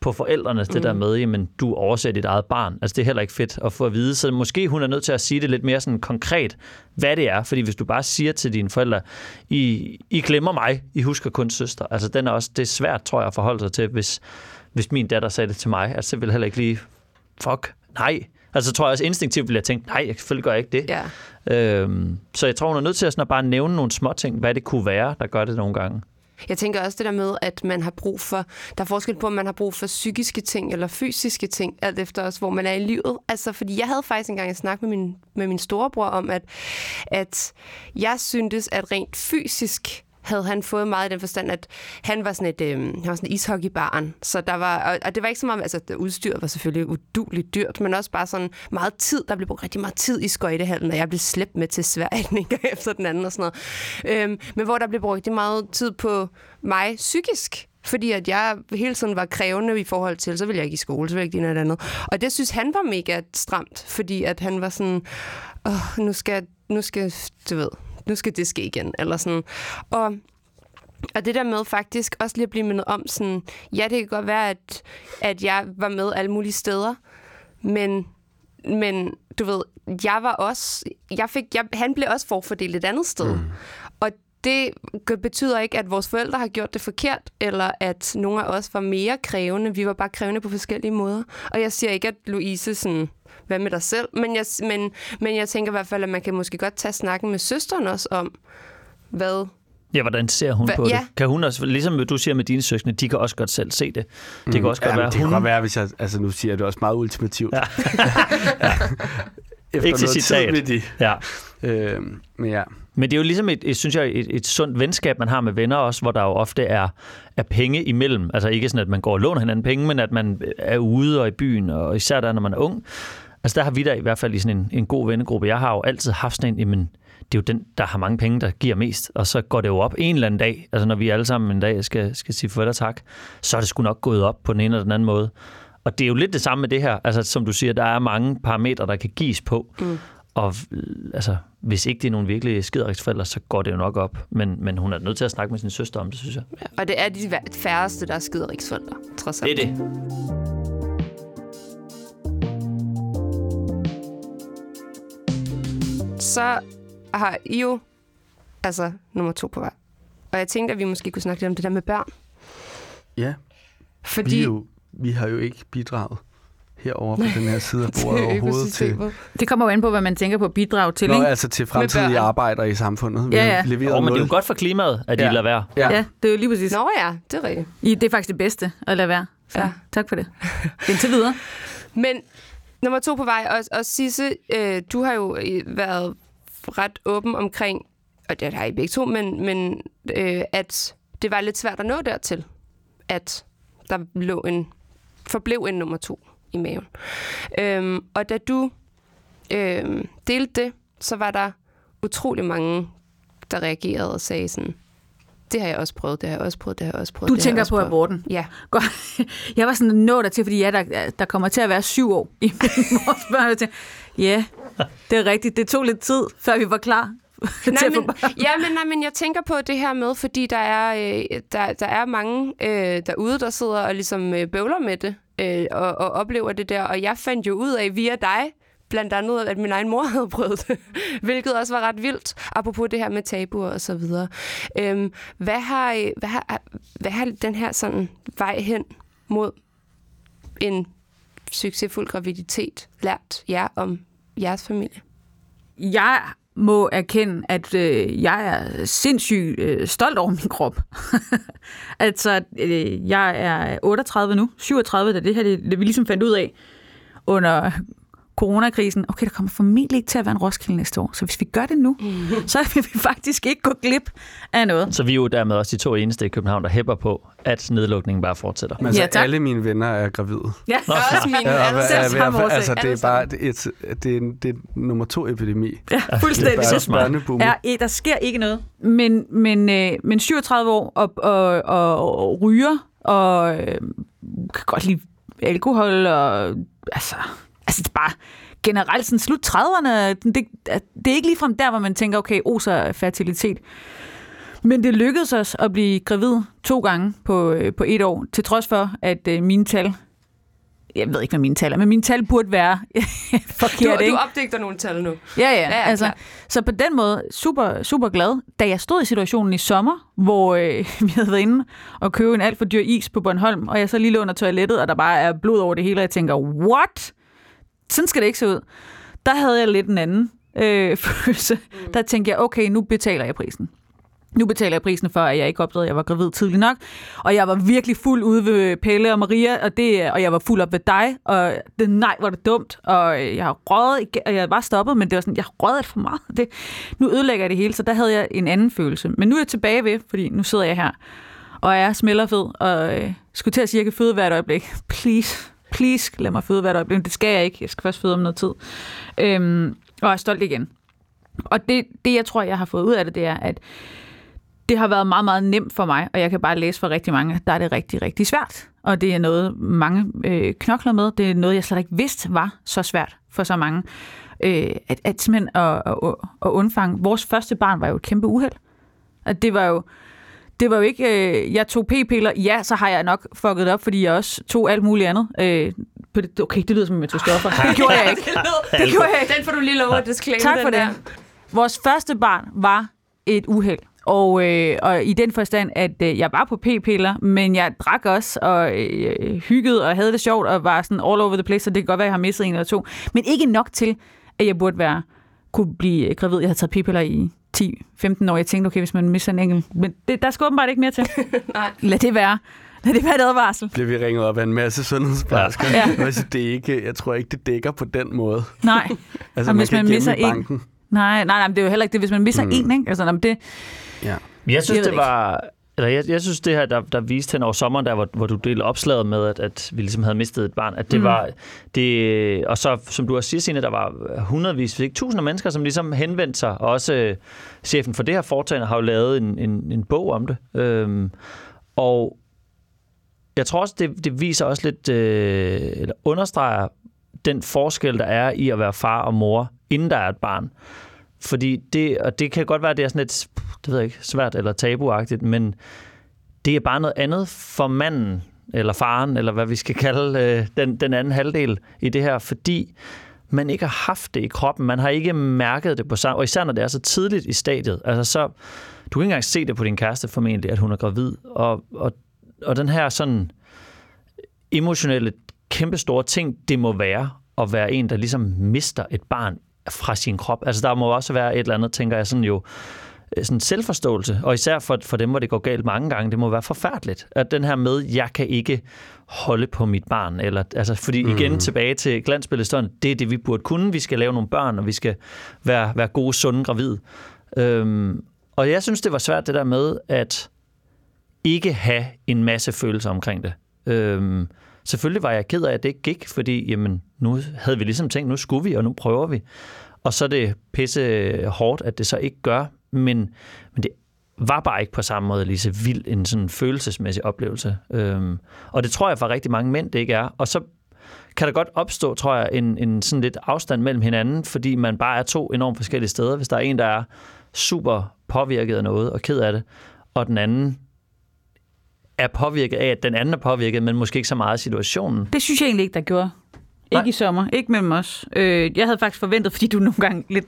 på forældrene, det mm. der med, jamen, du overser dit eget barn. Altså, det er heller ikke fedt at få at vide. Så måske hun er nødt til at sige det lidt mere sådan konkret, hvad det er. Fordi hvis du bare siger til dine forældre, I, I glemmer mig, I husker kun søster. Altså, den er også, det er svært, tror jeg, at forholde sig til, hvis, hvis min datter sagde det til mig. Altså, det ville heller ikke lige, fuck, nej. Altså, tror jeg også instinktivt ville jeg tænke, nej, selvfølgelig gør jeg ikke det. Yeah. Øhm, så jeg tror, hun er nødt til at, sådan, at bare nævne nogle små ting, hvad det kunne være, der gør det nogle gange. Jeg tænker også det der med, at man har brug for... Der er forskel på, om man har brug for psykiske ting eller fysiske ting, alt efter også, hvor man er i livet. Altså, fordi jeg havde faktisk engang en snak med min, med min storebror om, at, at jeg syntes, at rent fysisk havde han fået meget i den forstand, at han var sådan et, øh, han var sådan et ishockeybarn. Så der var, og, og det var ikke så meget... Altså, udstyret var selvfølgelig udueligt dyrt, men også bare sådan meget tid. Der blev brugt rigtig meget tid i skøjtehallen, og jeg blev slæbt med til Sverige den ene gang efter den anden og sådan noget. Øhm, men hvor der blev brugt rigtig meget tid på mig psykisk, fordi at jeg hele tiden var krævende i forhold til, så ville jeg ikke i skole, så ville jeg ikke det eller andet. Og det synes han var mega stramt, fordi at han var sådan, åh, nu skal, nu skal, du ved... nu skal det ske igen, eller sådan. Og, og det der med faktisk også lige at blive mindet om, sådan, ja, det kan godt være, at, at jeg var med alle mulige steder, men Men du ved, jeg var også, jeg fik, jeg, han blev også forfordelt et andet sted. Mm. Og det betyder ikke, at vores forældre har gjort det forkert, eller at nogle af os var mere krævende. Vi var bare krævende på forskellige måder. Og jeg siger ikke, at Louise sådan, hvad med dig selv? Men jeg, men, men jeg tænker i hvert fald, at man kan måske godt tage snakken med søsteren også om, hvad... Ja, hvordan ser hun Hva? på ja. det? Kan hun også, ligesom du siger med dine søskende, de kan også godt selv se det. Det mm. kan også godt ja, være, det hun... kan være, hvis jeg, altså nu siger jeg det også meget ultimativt. Ja. ja. Efter ikke til citat. Ja. Øh, men ja. Men det er jo ligesom et, synes jeg, et, et sundt venskab, man har med venner også, hvor der jo ofte er, er penge imellem. Altså ikke sådan, at man går og låner hinanden penge, men at man er ude og i byen, og især der, når man er ung. Altså der har vi da i hvert fald i sådan en, en god vennegruppe. Jeg har jo altid haft sådan en, jamen, det er jo den, der har mange penge, der giver mest. Og så går det jo op en eller anden dag. Altså når vi alle sammen en dag skal, skal sige for dig tak, så er det sgu nok gået op på den ene eller den anden måde. Og det er jo lidt det samme med det her. Altså som du siger, der er mange parametre, der kan gives på. Mm. Og altså, hvis ikke det er nogen virkelig skideriksforældre, så går det jo nok op. Men, men hun er nødt til at snakke med sin søster om det, synes jeg. Ja, og det er de færreste, der er skideriksforældre, trods alt. Det er det. Så har I jo altså nummer to på vej. Og jeg tænkte, at vi måske kunne snakke lidt om det der med børn. Ja. Fordi... Vi, jo, vi har jo ikke bidraget herovre på den her side af bordet overhovedet til... Det kommer jo an på, hvad man tænker på bidrag til, ikke? Nå, altså til fremtidige arbejdere i samfundet. Ja, ja. Vi oh, men det er jo godt for klimaet, at I ja. lader være. Ja. ja, det er jo lige præcis. Nå ja, det er rigtigt. I, det er faktisk det bedste at lade være. Så ja. tak for det. Indtil videre. Men nummer to på vej. Og, og Sisse, øh, du har jo været ret åben omkring, og det har I begge to, men, men øh, at det var lidt svært at nå dertil, at der lå en, forblev en nummer to i maven. Øhm, og da du øhm, delte det, så var der utrolig mange, der reagerede og sagde sådan, det har jeg også prøvet, det har jeg også prøvet, det har jeg også prøvet. Du tænker på aborten? Ja. Godt. Jeg var sådan nået dertil, fordi ja, der, der kommer til at være syv år i vores børn. Ja, det er rigtigt. Det tog lidt tid, før vi var klar. Nej, men, ja, men, nej, men jeg tænker på det her med, fordi der er, øh, der, der er mange øh, derude, der sidder og ligesom øh, bøvler med det øh, og, og oplever det der. Og jeg fandt jo ud af via dig, blandt andet, at min egen mor havde prøvet det, hvilket også var ret vildt, apropos det her med tabuer og så videre. Øhm, hvad, har, hvad, har, hvad har den her sådan vej hen mod en succesfuld graviditet lært jer om jeres familie? Jeg må erkende, at øh, jeg er sindssygt øh, stolt over min krop. altså, øh, jeg er otteogtredive nu, syvogtredive, da det her, det, det vi ligesom fandt ud af under coronakrisen. Okay, der kommer formentlig ikke til at være en Roskilde næste år, så hvis vi gør det nu, mm. så vil vi faktisk ikke gå glip af noget. Så vi er jo dermed også de to eneste i København, der hæpper på, at nedlukningen bare fortsætter. Men altså, ja, alle mine venner er gravide. Ja, det er også mine. Ja, alle selv samme årsag. Altså, det er bare et, det er, det er nummer to epidemi. Ja, fuldstændig. Det er børneboom. Ja, der sker ikke noget. Men, men, øh, men syvogtredive år og, og, og, og ryger, og øh, kan godt lide alkohol, og altså... Altså, det er bare generelt sådan slut trediverne. Det, det er ikke ligefrem der, hvor man tænker, okay, oh, så fertilitet. Men det lykkedes os at blive gravid to gange på, på et år, til trods for, at mine tal... Jeg ved ikke, hvad mine tal er, men mine tal burde være forkert, du, ikke? Du opdigter nogle tal nu. Ja, ja. ja altså, klar. Så på den måde, super, super glad. Da jeg stod i situationen i sommer, hvor øh, vi havde været inde og købe en alt for dyr is på Bornholm, og jeg så lige lå under toilettet, og der bare er blod over det hele, og jeg tænker, what? Sådan skal det ikke se ud. Der havde jeg lidt en anden øh, følelse. Mm. Der tænkte jeg, okay, nu betaler jeg prisen. Nu betaler jeg prisen for, at jeg ikke opdagede, at jeg var gravid tidligt nok. Og jeg var virkelig fuld ude ved Pelle og Maria, og, det, og jeg var fuld op ved dig. Og det, nej, var det dumt. Og jeg har røget, og jeg var stoppet, men det var sådan, jeg har røget for meget. Det, nu ødelægger jeg det hele, så der havde jeg en anden følelse. Men nu er jeg tilbage ved, fordi nu sidder jeg her, og jeg er smælderfed, og øh, skulle til at sige, at jeg kan føde hvert øjeblik. Please. Please, lad mig føde hvert øjeblik. Det skal jeg ikke. Jeg skal først føde om noget tid. Øhm, og er stolt igen. Og det, det, jeg tror, jeg har fået ud af det, det er, at det har været meget, meget nemt for mig, og jeg kan bare læse for rigtig mange, der er det rigtig, rigtig svært. Og det er noget, mange øh, knokler med. Det er noget, jeg slet ikke vidste var så svært for så mange. Øh, at, at simpelthen at, at, at undfange. Vores første barn var jo et kæmpe uheld. At det var jo... Det var jo ikke, øh, jeg tog p-piller, ja, så har jeg nok fucket op, fordi jeg også tog alt muligt andet. Øh, det, okay, det lyder som en metastoffer. Det gjorde jeg ikke. Det gjorde jeg ikke. Den får du lige lov at disclaime. Tak for det. Vores første barn var et uheld. Og, øh, og i den forstand, at øh, jeg var på p-piller, men jeg drak også og øh, hyggede og havde det sjovt og var sådan all over the place, så det kan godt være, at jeg har misset en eller to. Men ikke nok til, at jeg burde være, kunne blive gravid. Jeg havde taget p-piller i ti femten år. Jeg tænkte, okay, hvis man misser en enkelt. Men det, der skal åbenbart ikke mere til. Nej. Lad det være. Lad det være et advarsel. Bliver vi ringet op af en masse sundhedsplejersker? Ja. Altså, det er ikke, jeg tror ikke, det dækker på den måde. Nej. Altså, man hvis kan man misser banken. En... Nej, nej, nej, men det er jo heller ikke det, hvis man misser mm. en, ikke? Altså, nej, men det... Ja. Jeg synes, jeg det var... Eller jeg, jeg synes, det her, der, der viste hen over sommeren, der, hvor, hvor du delte opslaget med, at, at vi ligesom havde mistet et barn, at det mm. var... det Og så, som du også siger, Signe, der var hundredvis, hvis ikke tusinder mennesker, som ligesom henvendte sig. Og også øh, chefen for det her foretagende har jo lavet en, en, en bog om det. Øhm, og jeg tror også, det, det viser også lidt... Øh, eller understreger den forskel, der er i at være far og mor, inden der er et barn. Fordi det, og det kan godt være, at det er sådan lidt, det ved jeg ikke, svært eller tabuagtigt, men det er bare noget andet for manden, eller faren, eller hvad vi skal kalde øh, den, den anden halvdel i det her, fordi man ikke har haft det i kroppen, man har ikke mærket det på sig, og især når det er så tidligt i stadiet, altså så, du kan ikke engang se det på din kæreste formentlig, at hun er gravid, og, og, og den her sådan emotionelle, kæmpestore ting, det må være at være en, der ligesom mister et barn fra sin krop. Altså der må også være et eller andet, tænker jeg, sådan jo sådan selvforståelse, og især for, for dem, hvor det går galt mange gange, det må være forfærdeligt, at den her med, jeg kan ikke holde på mit barn, eller, altså, fordi igen mm. tilbage til glansbilledstånden, det er det, vi burde kunne, vi skal lave nogle børn, og vi skal være, være gode, sunde, gravide. Øhm, og jeg synes, det var svært det der med, at ikke have en masse følelser omkring det. Øhm, Selvfølgelig var jeg ked af, at det ikke gik, fordi jamen, nu havde vi ligesom tænkt, nu skulle vi, og nu prøver vi. Og så er det pisse hårdt, at det så ikke gør, men, men det var bare ikke på samme måde lige så vild en sådan følelsesmæssig oplevelse. Øhm, og det tror jeg for rigtig mange mænd, det ikke er. Og så kan der godt opstå, tror jeg, en, en sådan lidt afstand mellem hinanden, fordi man bare er to enormt forskellige steder. Hvis der er en, der er super påvirket af noget og ked af det, og den anden er påvirket af, at den anden er påvirket, men måske ikke så meget af situationen. Det synes jeg egentlig ikke, der gjorde. Nej. Ikke i sommer. Ikke mellem os. Øh, jeg havde faktisk forventet, fordi du nogle gange lidt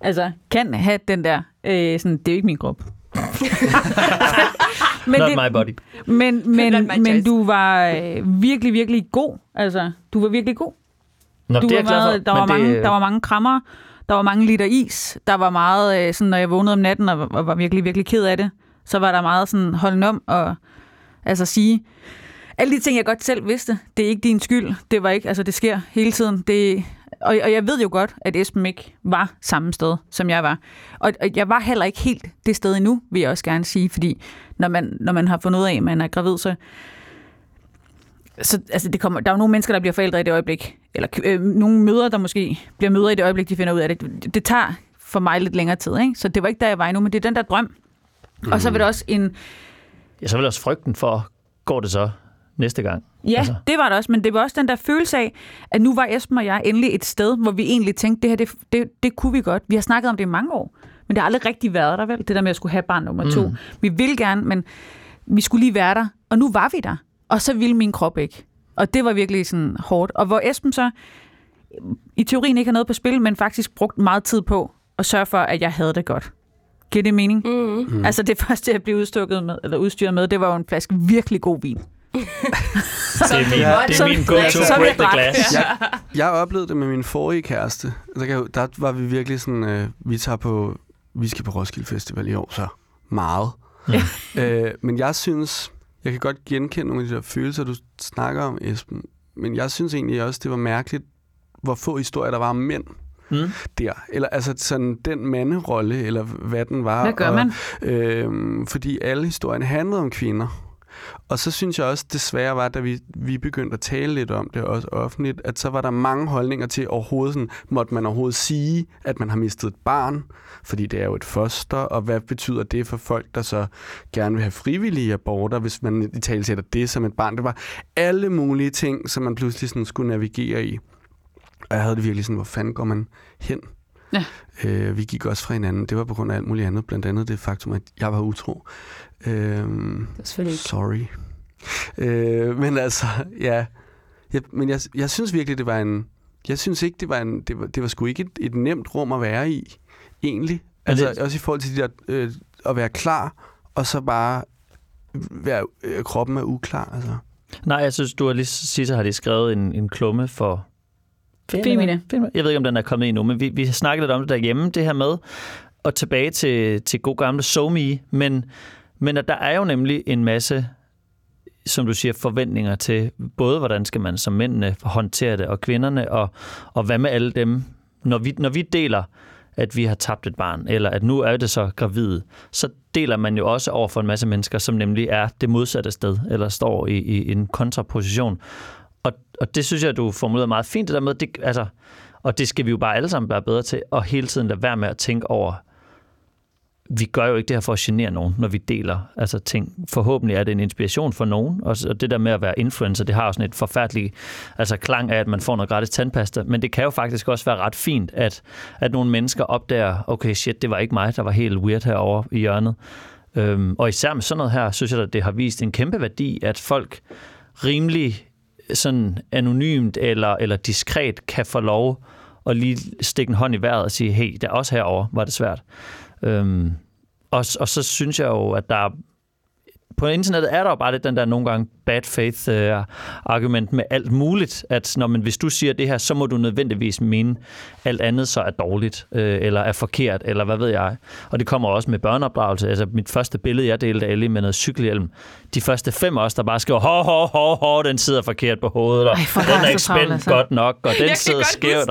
altså, kan have den der, øh, sådan, det er jo ikke min krop. Men not det, my body. Men, men, my men du var øh, virkelig, virkelig god. Altså, du var virkelig god. Nå, du det var er meget, for, der, var det... mange, der var mange krammer, der var mange liter is, der var meget, øh, sådan, når jeg vågnede om natten og, og var virkelig, virkelig ked af det, så var der meget sådan, holden om og altså sige, alle de ting, jeg godt selv vidste, det er ikke din skyld, det var ikke, altså det sker hele tiden, det, og, og jeg ved jo godt, at Esben ikke var samme sted, som jeg var, og, og jeg var heller ikke helt det sted endnu, vil jeg også gerne sige, fordi når man, når man har fundet ud af, at man er gravid, så, så altså det kommer, der er jo nogle mennesker, der bliver forældre i det øjeblik, eller øh, nogle mødre, der måske bliver mødre i det øjeblik, de finder ud af det, det, det tager for mig lidt længere tid, ikke? Så det var ikke der, jeg var endnu, men det er den der drøm, mm. og så vil der også en ja, så vel også frygten for, går det så næste gang? Ja, altså. Det var det også, men det var også den der følelse af, at nu var Esben og jeg endelig et sted, hvor vi egentlig tænkte, det her, det, det, det kunne vi godt. Vi har snakket om det i mange år, men det har aldrig rigtig været der, vel? Det der med, at jeg skulle have barn nummer to. Mm. Vi ville gerne, men vi skulle lige være der, og nu var vi der. Og så ville min krop ikke. Og det var virkelig sådan hårdt. Og hvor Esben så, i teorien ikke har noget på spil, men faktisk brugte meget tid på at sørge for, at jeg havde det godt. Giver det mening? Mm. Altså det første, jeg blev udstukket med, eller udstyret med, det var jo en flaske virkelig god vin. det er min, ja, det er min go-to break the glass. Jeg, jeg oplevede det med min forrige kæreste. Der, der var vi virkelig sådan, øh, vi tager på, vi skal på Roskilde Festival i år, så meget. Mm. Øh, men jeg synes, jeg kan godt genkende nogle af de der følelser, du snakker om, Esben. Men jeg synes egentlig også, det var mærkeligt, hvor få historier der var om mænd. Mm. Der. Eller altså sådan den manderolle, eller hvad den var. Hvad gør man? Og, øh, fordi alle historierne handlede om kvinder. Og så synes jeg også, desværre var, da vi, vi begyndte at tale lidt om det, også offentligt, at så var der mange holdninger til overhovedet, sådan, måtte man overhovedet sige, at man har mistet et barn, fordi det er jo et foster, og hvad betyder det for folk, der så gerne vil have frivillige aborter, hvis man i tale sætter det som et barn. Det var alle mulige ting, som man pludselig sådan skulle navigere i. Og jeg havde det virkelig sådan, hvor fanden går man hen? Ja. Øh, vi gik også fra hinanden. Det var på grund af alt muligt andet. Blandt andet det faktum, at jeg var utro. Øh, det var selvfølgelig ikke. Sorry. Øh, men altså, ja. jeg, men jeg, jeg synes virkelig, det var en... Jeg synes ikke, det var en... Det var, det var sgu ikke et, et nemt rum at være i, egentlig. Altså, det... også i forhold til de der, øh, at være klar, og så bare være... Øh, kroppen er uklar, altså. Nej, jeg synes, du har lige... Sisse har lige skrevet en, en klumme for... Femina. Jeg ved ikke, om den er kommet endnu, men vi, vi har snakket lidt om det derhjemme, det her med, og tilbage til, til god gamle SoMe, men, men at der er jo nemlig en masse, som du siger, forventninger til, både hvordan skal man som mændene håndtere det, og kvinderne, og, og hvad med alle dem, når vi, når vi deler, at vi har tabt et barn, eller at nu er det så gravide, så deler man jo også over for en masse mennesker, som nemlig er det modsatte sted, eller står i, i en kontraposition. Og, og det synes jeg, du formulerede meget fint, det der med, det, altså, og det skal vi jo bare alle sammen være bedre til, og hele tiden lade være med at tænke over, vi gør jo ikke det her for at genere nogen, når vi deler altså ting. Forhåbentlig er det en inspiration for nogen, og, og det der med at være influencer, det har jo sådan et forfærdeligt altså, klang af, at man får noget gratis tandpasta, men det kan jo faktisk også være ret fint, at, at nogle mennesker opdager, okay shit, det var ikke mig, der var helt weird herovre i hjørnet. Øhm, og især med sådan noget her, synes jeg, at det har vist en kæmpe værdi, at folk rimelig sådan anonymt eller, eller diskret kan få lov at lige stikke en hånd i vejret og sige, hey, der også herover var det svært. Øhm, og, og så synes jeg jo, at der på internettet er der jo bare lidt den der nogle gange bad faith øh, argument med alt muligt, at når man, hvis du siger det her, så må du nødvendigvis mene alt andet så er dårligt, øh, eller er forkert, eller hvad ved jeg. Og det kommer også med børneopdragelse. Altså mit første billede, jeg delte af med noget cykelhjelm. De første fem også, der bare skriver, ho, ho, ho, ho, den sidder forkert på hovedet, og ej, den er ikke spændt altså. Godt nok, og den jeg sidder skævt.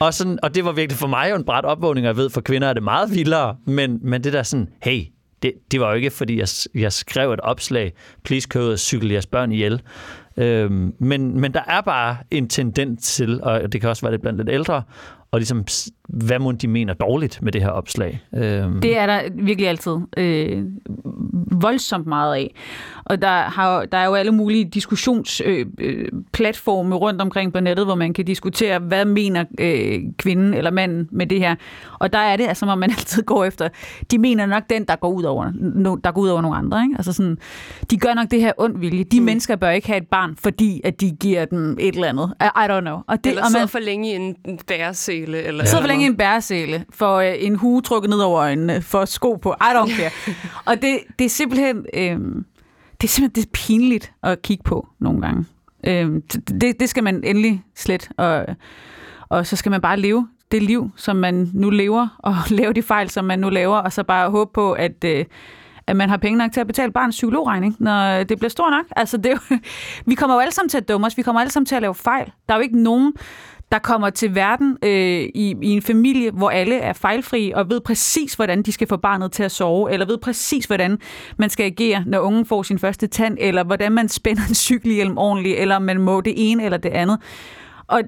Og, sådan, og det var virkelig for mig jo en brat opvågning, og jeg ved, for kvinder er det meget vildere, men, men det der sådan, hey, Det, det var jo ikke, fordi jeg, jeg skrev et opslag, please køb og cykel jeres børn ihjel. Øhm, men, men der er bare en tendens til, og det kan også være det blandt lidt ældre, og ligesom, hvad må de mener dårligt med det her opslag? Øhm. Det er der virkelig altid øh, voldsomt meget af. Og der, har, der er jo alle mulige diskussionsplatforme øh, rundt omkring på nettet, hvor man kan diskutere, hvad mener øh, kvinden eller manden med det her. Og der er det, altså, hvor man altid går efter, de mener nok den, der går ud over, no, der går ud over nogle andre. Ikke? Altså sådan, de gør nok det her ond vilje. De mm. mennesker bør ikke have et barn, fordi at de giver dem et eller andet. I don't know. Og det, eller sidder for længe i en bæresele. Eller sidder for længe i en bæresele. For øh, en hue trukket ned over øjnene. For sko på. I don't care. Og det, det er simpelthen... Øh, Det er simpelthen det er pinligt at kigge på nogle gange. Øhm, det, det skal man endelig slet, og, og så skal man bare leve det liv, som man nu lever, og lave de fejl, som man nu laver, og så bare håbe på, at, øh, at man har penge nok til at betale barnets psykologregning, når det bliver stor nok. Altså, det er jo, vi kommer jo alle sammen til at dumme os, vi kommer alle sammen til at lave fejl. Der er jo ikke nogen, der kommer til verden øh, i, i en familie, hvor alle er fejlfrie og ved præcis, hvordan de skal få barnet til at sove, eller ved præcis, hvordan man skal agere, når ungen får sin første tand, eller hvordan man spænder en cykelhjelm ordentligt, eller om man må det ene eller det andet. Og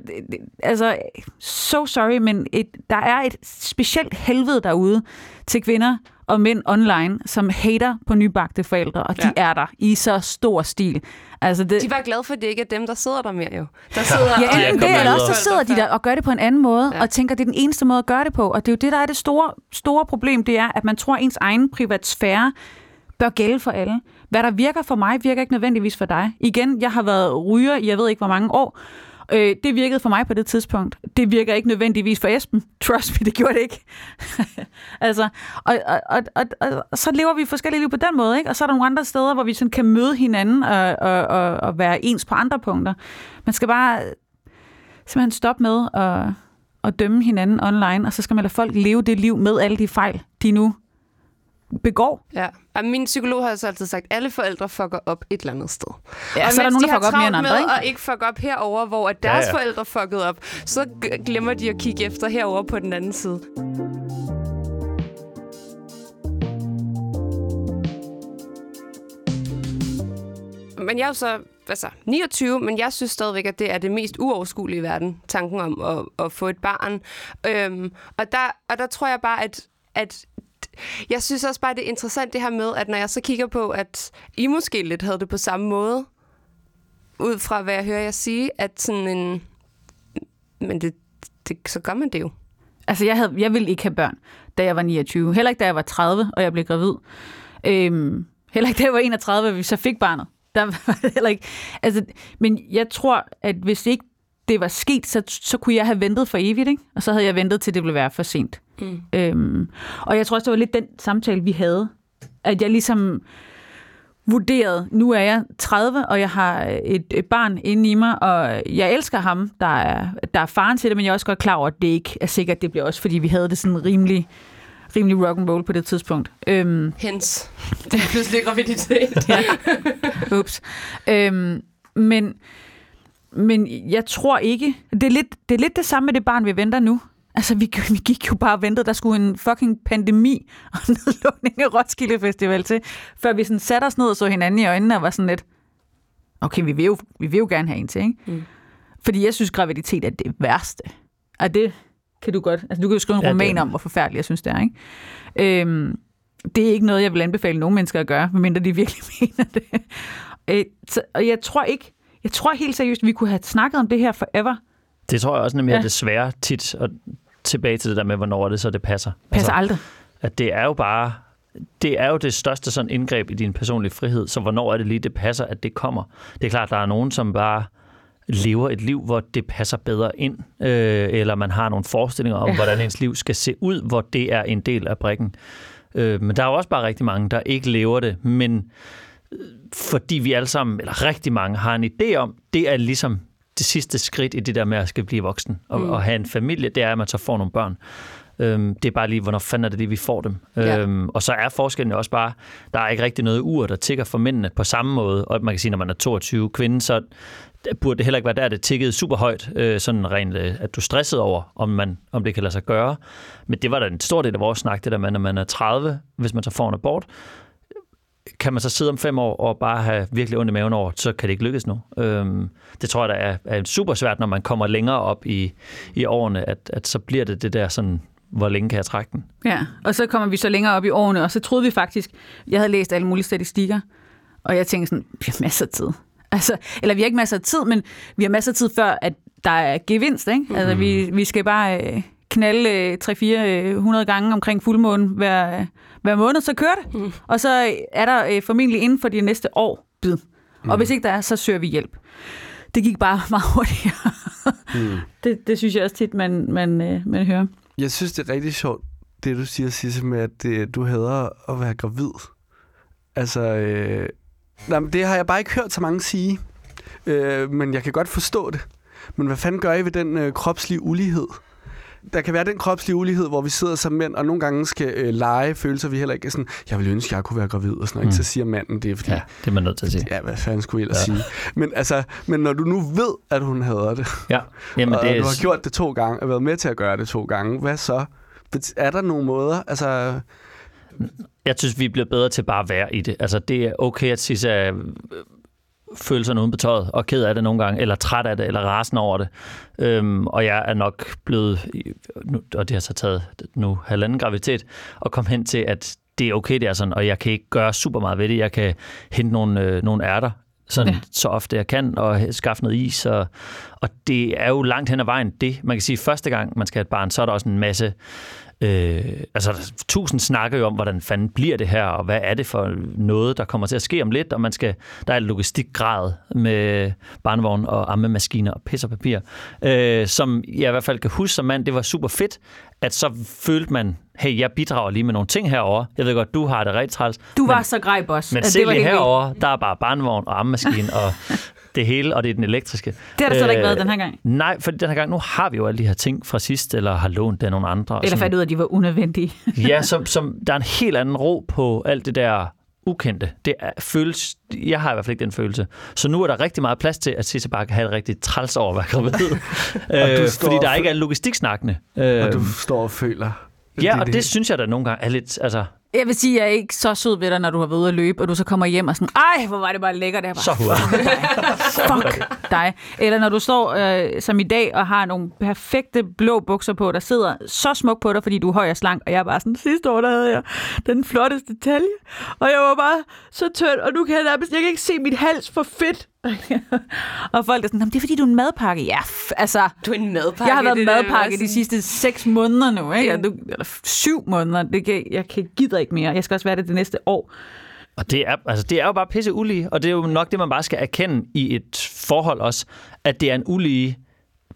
altså, so sorry, men et, der er et specielt helvede derude til kvinder og mænd online, som hater på nybagte forældre, og ja. de er der i så stor stil. Altså det... De var glade for, at det ikke er dem, der sidder der mere jo. Der sidder ja, og... ja enten det, eller også så sidder de der og gør det på en anden måde, ja. og tænker, det er den eneste måde at gøre det på. Og det er jo det, der er det store, store problem, det er, at man tror, at ens egen privatsfære bør gælde for alle. Hvad der virker for mig, virker ikke nødvendigvis for dig. Igen, jeg har været ryger i, jeg ved ikke hvor mange år. Øh, det virkede for mig på det tidspunkt. Det virker ikke nødvendigvis for Esben. Trust me, det gjorde det ikke. altså, og, og, og, og, og så lever vi forskellige liv på den måde, ikke? Og så er der nogle andre steder, hvor vi sådan kan møde hinanden og, og, og, og være ens på andre punkter. Man skal bare simpelthen stoppe med at, at dømme hinanden online, og så skal man lade folk leve det liv med alle de fejl, de nu begår. Ja. Og min psykolog har også altid sagt, at alle forældre fucker op et eller andet sted. Ja, og så er der nogen, de der fucker op mere end andre, ikke? Og ikke fucker op herover, hvor at deres ja, ja. forældre fuckede op, så glemmer de at kigge efter herover på den anden side. Men jeg er jo så altså, niogtyve, men jeg synes stadigvæk, at det er det mest uoverskuelige i verden, tanken om at, at få et barn. Øhm, og, der, og der tror jeg bare, at, at jeg synes også bare, det er interessant det her med, at når jeg så kigger på, at I måske lidt havde det på samme måde, ud fra hvad jeg hører jer sige, at sådan en... Men det, det, så gør man det jo. Altså, jeg, havde, jeg ville ikke have børn, da jeg var niogtyve. Heller ikke, da jeg var tredive, og jeg blev gravid. Øhm, heller ikke, da jeg var enogtredive, og vi så fik barnet. der var det heller ikke. Altså, men jeg tror, at hvis ikke det var sket, så, så kunne jeg have ventet for evigt, ikke? Og så havde jeg ventet til, det ville være for sent. Mm. Øhm, og jeg tror også, det var lidt den samtale, vi havde. At jeg ligesom vurderet, nu er jeg tredive, og jeg har et, et barn inde i mig, og jeg elsker ham, der er, der er faren til det, men jeg er også godt klar over, at det ikke er sikkert, det bliver også, fordi vi havde det sådan rimelig, rimelig rock'n'roll på det tidspunkt. Øhm, Hens. Det er pludselig graviditet. Ja. Ups. Øhm, men, men jeg tror ikke, det er, lidt, det er lidt det samme med det barn, vi venter nu. Altså, vi, vi gik jo bare og ventede. Der skulle en fucking pandemi og nedlukning af Roskilde Festival til, før vi sådan satte os ned og så hinanden i øjnene og var sådan lidt, okay, vi vil jo, vi vil jo gerne have en til, ikke? Mm. Fordi jeg synes, graviditet er det værste. Og det kan du godt. Altså, du kan jo skrive en ja, roman om, hvor forfærdeligt jeg synes, det er, ikke? Øhm, det er ikke noget, jeg vil anbefale nogen mennesker at gøre, medmindre de virkelig mener det. Øh, så, og jeg tror ikke, jeg tror helt seriøst, vi kunne have snakket om det her forever. Det tror jeg også nemlig, ja. at det er svært tit at tilbage til det der med, hvornår det så det passer. Passer altså, aldrig. At det er jo bare, det er jo det største sådan indgreb i din personlige frihed, så hvornår er det lige, det passer, at det kommer. Det er klart, der er nogen, som bare lever et liv, hvor det passer bedre ind, øh, eller man har nogle forestillinger om, ja. hvordan ens liv skal se ud, hvor det er en del af brikken. Øh, men der er jo også bare rigtig mange, der ikke lever det, men fordi vi alle sammen, eller rigtig mange, har en idé om, det er ligesom det sidste skridt i det der med at skal blive voksen og, mm. og have en familie, det er, at man så får nogle børn. Øhm, det er bare lige, hvornår fanden er det lige, vi får dem. Ja. Øhm, og så er forskellen også bare, der er ikke rigtig noget ur, der tikker for mændene på samme måde. Og man kan sige, når man er toogtyve kvinde, så burde det heller ikke være der, det tikkede super højt, øh, sådan rent, at du stressede over, om, man, om det kan lade sig gøre. Men det var da en stor del af vores snak, det der med, når man er tredive, hvis man så får en abort, kan man så sidde om fem år og bare have virkelig ondt i maven over, så kan det ikke lykkes nu. Øhm, det tror jeg, der er, er super svært, når man kommer længere op i, i årene, at, at så bliver det det der sådan, hvor længe kan jeg trække den? Ja, og så kommer vi så længere op i årene, og så troede vi faktisk, jeg havde læst alle mulige statistikker, og jeg tænkte sådan, vi har masser af tid. Altså, eller vi har ikke masser af tid, men vi har masser af tid før, at der er gevinst, ikke? Mm-hmm. Altså, vi, vi skal bare øh, knalde øh, tre-fire hundrede gange omkring fuldmånen hver... Øh, hver måned, så kører det. Mm. Og så er der øh, formentlig inden for de næste år bid. Mm. Og hvis ikke der er, så søger vi hjælp. Det gik bare meget hurtigt. mm. det, det synes jeg også tit, man, man, øh, man hører. Jeg synes, det er rigtig sjovt, det du siger, Sisse, med, at det, du hader at være gravid. Altså, øh, nej, men det har jeg bare ikke hørt så mange sige. Øh, men jeg kan godt forstå det. Men hvad fanden gør I ved den øh, kropslige ulighed? Der kan være den kropslige ulighed, hvor vi sidder som mænd, og nogle gange skal øh, lege følelser, vi heller ikke er sådan, jeg ville ønske, jeg kunne være gravid, og sådan noget. Mm. Så siger manden det, er fordi... Ja, det er man nødt til at sige. Ja, hvad fanden skulle jeg ellers ja. sige? Men, altså, men når du nu ved, at hun hader det, ja. Jamen, og det er... du har gjort det to gange, og været med til at gøre det to gange, hvad så? Er der nogle måder? Altså... Jeg synes, vi bliver bedre til bare at være i det. Altså, det er okay at sige sig... følelserne uden på tøjet, og ked af det nogle gange, eller træt af det, eller rasende over det. Øhm, og jeg er nok blevet, og det har så taget nu halvanden graviditet, og kom hen til, at det er okay, det er sådan, og jeg kan ikke gøre super meget ved det. Jeg kan hente nogle, øh, nogle ærter, sådan, ja. så ofte jeg kan, og skaffe noget is. Og, og det er jo langt hen ad vejen det. Man kan sige, at første gang, man skal have et barn, så er der også en masse Øh, altså, tusind snakker jo om, hvordan fanden bliver det her, og hvad er det for noget, der kommer til at ske om lidt, og man skal, der er et logistikgrad med barnevogn og ammemaskiner og pis og papir, øh, som jeg i hvert fald kan huske som mand, det var super fedt, at så følte man, hey, jeg bidrager lige med nogle ting herover. Jeg ved godt, du har det rigtig træls. Du var men, så grej, boss. Men selv herover der er bare barnevogn og ammemaskine og det hele, og det er den elektriske. Det har der så øh, ikke været den her gang? Nej, for den her gang, nu har vi jo alle de her ting fra sidst, eller har lånt af nogle andre. Eller fandt ud af, at de var unødvendige. ja, som, som, der er en helt anden ro på alt det der ukendte. Det er, føles, jeg har i hvert fald ikke den følelse. Så nu er der rigtig meget plads til, at Sisse bare kan have et rigtigt træls over at være gravid. øh, fordi der ikke er logistiksnakkende. Øh, og du står og føler. Ja, og det, det synes jeg da nogle gange er lidt... Altså, jeg vil sige, at jeg er ikke så sød ved dig, når du har været ude at løbe, og du så kommer hjem og sådan, ej, hvor var det bare lækkert. Bare, så hurtigt. Fuck dig. Eller når du står øh, som i dag og har nogle perfekte blå bukser på, der sidder så smukt på dig, fordi du er høj og slank, og jeg er bare sådan, sidste år, der havde jeg den flotteste talje, og jeg var bare så tynd, og nu kan jeg nærmest, jeg kan ikke se mit hals for fedt. og folk er sådan, det er fordi, du er en madpakke. Ja, f- altså. Du er en madpakke. Jeg har været madpakke de sidste seks måneder nu, ikke? Eller syv måneder. Det kan, jeg kan, gider ikke mere. Jeg skal også være det det næste år. Og det er, altså, det er jo bare pisse ulige, og det er jo nok det, man bare skal erkende i et forhold også, at det er en ulige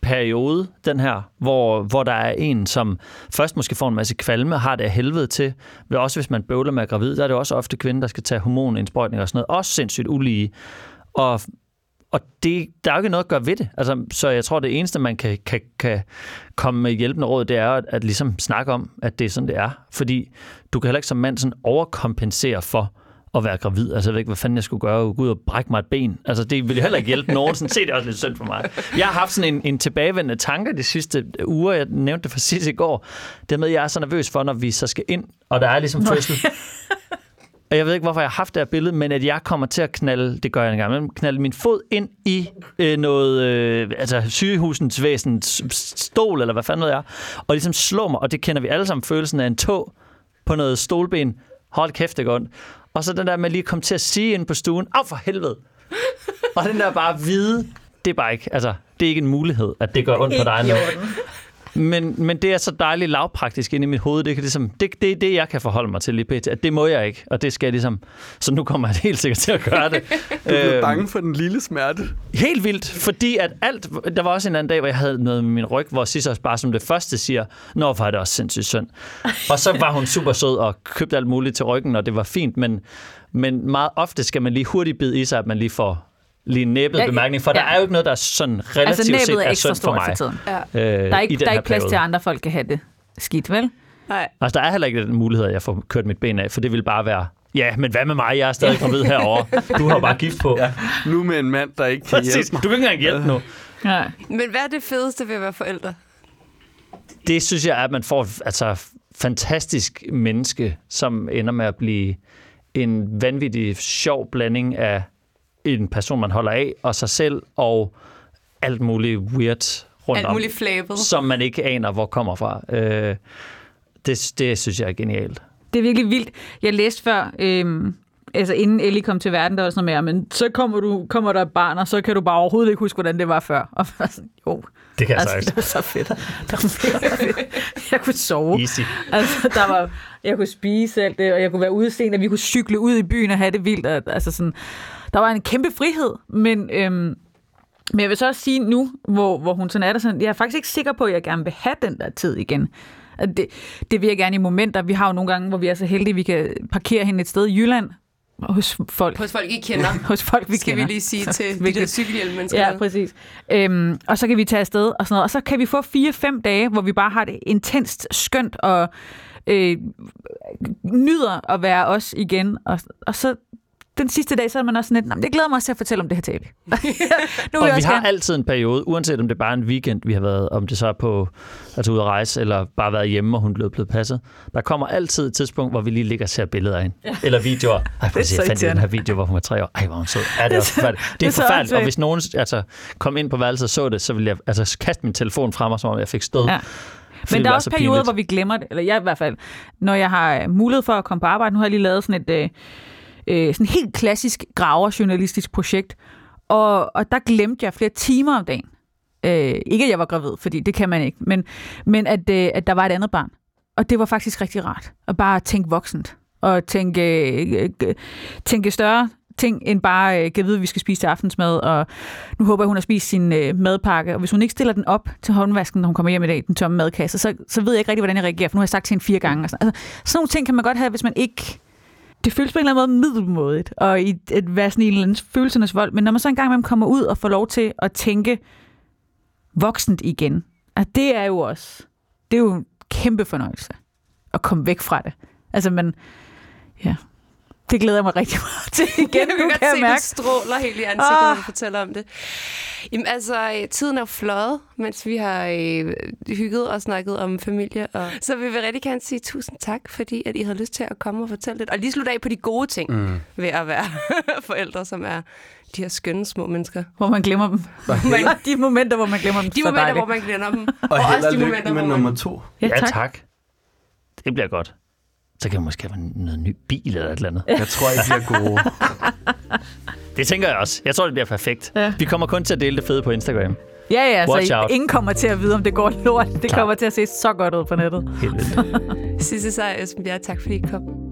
periode, den her, hvor, hvor der er en, som først måske får en masse kvalme, har det af helvede til. Men også hvis man bøvler med gravid, der er det også ofte kvinder, der skal tage hormonindsprøjtninger og sådan noget. Også sindssygt ulige. Og, og det, der er jo ikke noget at gøre ved det. Altså, så jeg tror, det eneste, man kan, kan, kan komme med hjælpende råd, det er at, at ligesom snakke om, at det er sådan, det er. Fordi du kan heller ikke som mand sådan overkompensere for at være gravid. Altså, jeg ved ikke, hvad fanden jeg skulle gøre. Gå ud og brække mig et ben. Altså, det ville heller ikke hjælpe nogen. Sådan set, det er også lidt synd for mig. Jeg har haft sådan en, en tilbagevendende tanke de sidste uger. Jeg nævnte det for sidst i går. Det med, jeg er så nervøs for, når vi så skal ind, og der er ligesom fødsel. Og jeg ved ikke, hvorfor jeg har haft det her billede, men at jeg kommer til at knalde, det gør jeg engang, men knalde min fod ind i øh, noget, øh, altså sygehusens væsens stol, eller hvad fanden ved jeg, og ligesom slå mig, og det kender vi alle sammen, følelsen af en tå på noget stolben. Hold kæft, det går ondt. Og så den der med lige kom til at sige ind på stuen, af for helvede. Og den der bare vide, det er bare ikke, altså, det er ikke en mulighed, at det gør ondt på dig nu. Men, men det er så dejligt lavpraktisk inde i mit hoved. Det kan ligesom, det, det er det, jeg kan forholde mig til lige pt. At det må jeg ikke, og det skal jeg ligesom... Så nu kommer jeg helt sikkert til at gøre det. Du er bange for den lille smerte. Helt vildt, fordi at alt... Der var også en anden dag, hvor jeg havde noget med min ryg, hvor Sisse også bare som det første siger, nå, for er det også sindssygt synd. Og så var hun super sød og købte alt muligt til ryggen, og det var fint, men, men meget ofte skal man lige hurtigt bide i sig, at man lige får... lige næbbet ja, bemærkning, for ja. Der er jo ikke noget, der er sådan relativt altså, set er, er sundt for mig. For ja. øh, der er ikke, der er ikke plads til, at andre folk kan have det skidt, vel? Nej. Altså, der er heller ikke den mulighed, at jeg får kørt mit ben af, for det vil bare være, ja, men hvad med mig? Jeg er stadig kommet herovre. Du har bare gift på. Ja. Nu med en mand, der ikke kan hjælpe mig. Du kan ikke engang hjælpe nu. Ja. Men hvad er det fedeste ved at være forældre? Det synes jeg er, at man får et altså, fantastisk menneske, som ender med at blive en vanvittig sjov blanding af en person, man holder af, og sig selv, og alt muligt weird rundt alt om, muligt flabet, som man ikke aner, hvor kommer fra. Øh, det, det synes jeg er genialt. Det er virkelig vildt. Jeg læste før, øh, altså inden Ellie kom til verden, der var sådan noget mere, men så kommer, du, kommer der et barn, og så kan du bare overhovedet ikke huske, hvordan det var før. Og var sådan, jo. Det kan jeg altså, det var så fedt. Det var så fedt. Jeg kunne sove. Easy. Altså, der var, jeg kunne spise alt det, og jeg kunne være udseende, og vi kunne cykle ud i byen og have det vildt. Og, altså sådan... Der var en kæmpe frihed, men, øhm, men jeg vil så også sige nu, hvor, hvor hun sådan er der sådan, jeg er faktisk ikke sikker på, at jeg gerne vil have den der tid igen. Det, det vil jeg gerne i momenter. Vi har jo nogle gange, hvor vi er så heldige, at vi kan parkere hende et sted i Jylland. Hos folk. Hos folk, I kender. Hos folk, vi skal kender. Skal vi lige sige til de der cykelhjelmmennesker. Ja, præcis. Øhm, og så kan vi tage afsted og sådan noget. Og så kan vi få fire-fem dage, hvor vi bare har det intenst skønt og øh, nyder at være os igen. Og, og så... Den sidste dag, så er man også sådan lidt, jeg glæder mig også til at fortælle om det her til Ellie. nu og vi har gerne... altid en periode, uanset om det er bare en weekend, vi har været, om det så er på, altså ude at rejse, eller bare været hjemme, og hun blev blevet passet. Der kommer altid et tidspunkt, hvor vi lige ligger og ser billeder af hende. Ja. Eller videoer. Ej, prøv at se, jeg fandt den her video, hvor hun var tre år. Ej, hvor hun sød. Ja, det er, også, det er, det er forfærdeligt. Og hvis nogen altså, kom ind på værelset og så det, så ville jeg altså, kaste min telefon frem, og som om jeg fik stød. Ja. Men der er også perioder, pinligt, hvor vi glemmer det. Eller jeg i hvert fald, når jeg har mulighed for at komme på arbejde. Nu har jeg lige lavet sådan et... Øh, Øh, sådan et helt klassisk graverjournalistisk projekt, og, og der glemte jeg flere timer om dagen. Øh, ikke, at jeg var gravid, fordi det kan man ikke, men, men at, øh, at der var et andet barn. Og det var faktisk rigtig rart, at bare tænke voksent, og tænke, øh, øh, tænke større ting, end bare, øh, kan vide, at vi skal spise til aftensmad, og nu håber jeg, hun har spist sin øh, madpakke, og hvis hun ikke stiller den op til håndvasken, når hun kommer hjem i dag, den tomme madkasse, så, så ved jeg ikke rigtig, hvordan jeg reagerer, for nu har jeg sagt til hende fire gange. Og sådan. Altså, sådan nogle ting kan man godt have, hvis man ikke... Det føles på en eller anden måde middelmådigt, og i at være sådan en eller anden følelsernes vold. Men når man så engang imellem kommer ud og får lov til at tænke voksent igen, altså det er jo også, det er jo en kæmpe fornøjelse at komme væk fra det. Altså, men ja, det glæder jeg mig rigtig meget til igen. Ja, jeg kan godt se, at du stråler helt i ansigtet, når oh. du fortæller om det. Jamen altså, tiden er fløjet, mens vi har øh, hygget og snakket om familie. Og... Så vil vi rigtig gerne sige tusind tak, fordi at I havde lyst til at komme og fortælle lidt. Og lige slutte af på de gode ting mm. ved at være forældre, som er de her skønne små mennesker. Hvor man glemmer dem. Man, de momenter, hvor man glemmer dem. De momenter, dejligt. Hvor man glemmer dem. Og, og også de momenter, med nummer to. Ja tak. ja, tak. Det bliver godt. Så kan jeg måske have noget ny bil eller et eller andet. Jeg tror ikke, det bliver gode. Det tænker jeg også. Jeg tror, det bliver perfekt. Ja. Vi kommer kun til at dele det fede på Instagram. Ja, ja, Watch så out. Ingen kommer til at vide, om det går lort. Det kommer til at se så godt ud på nettet. Helt vildt. Sisse Sejr og Esben Bjerre, tak fordi I kom.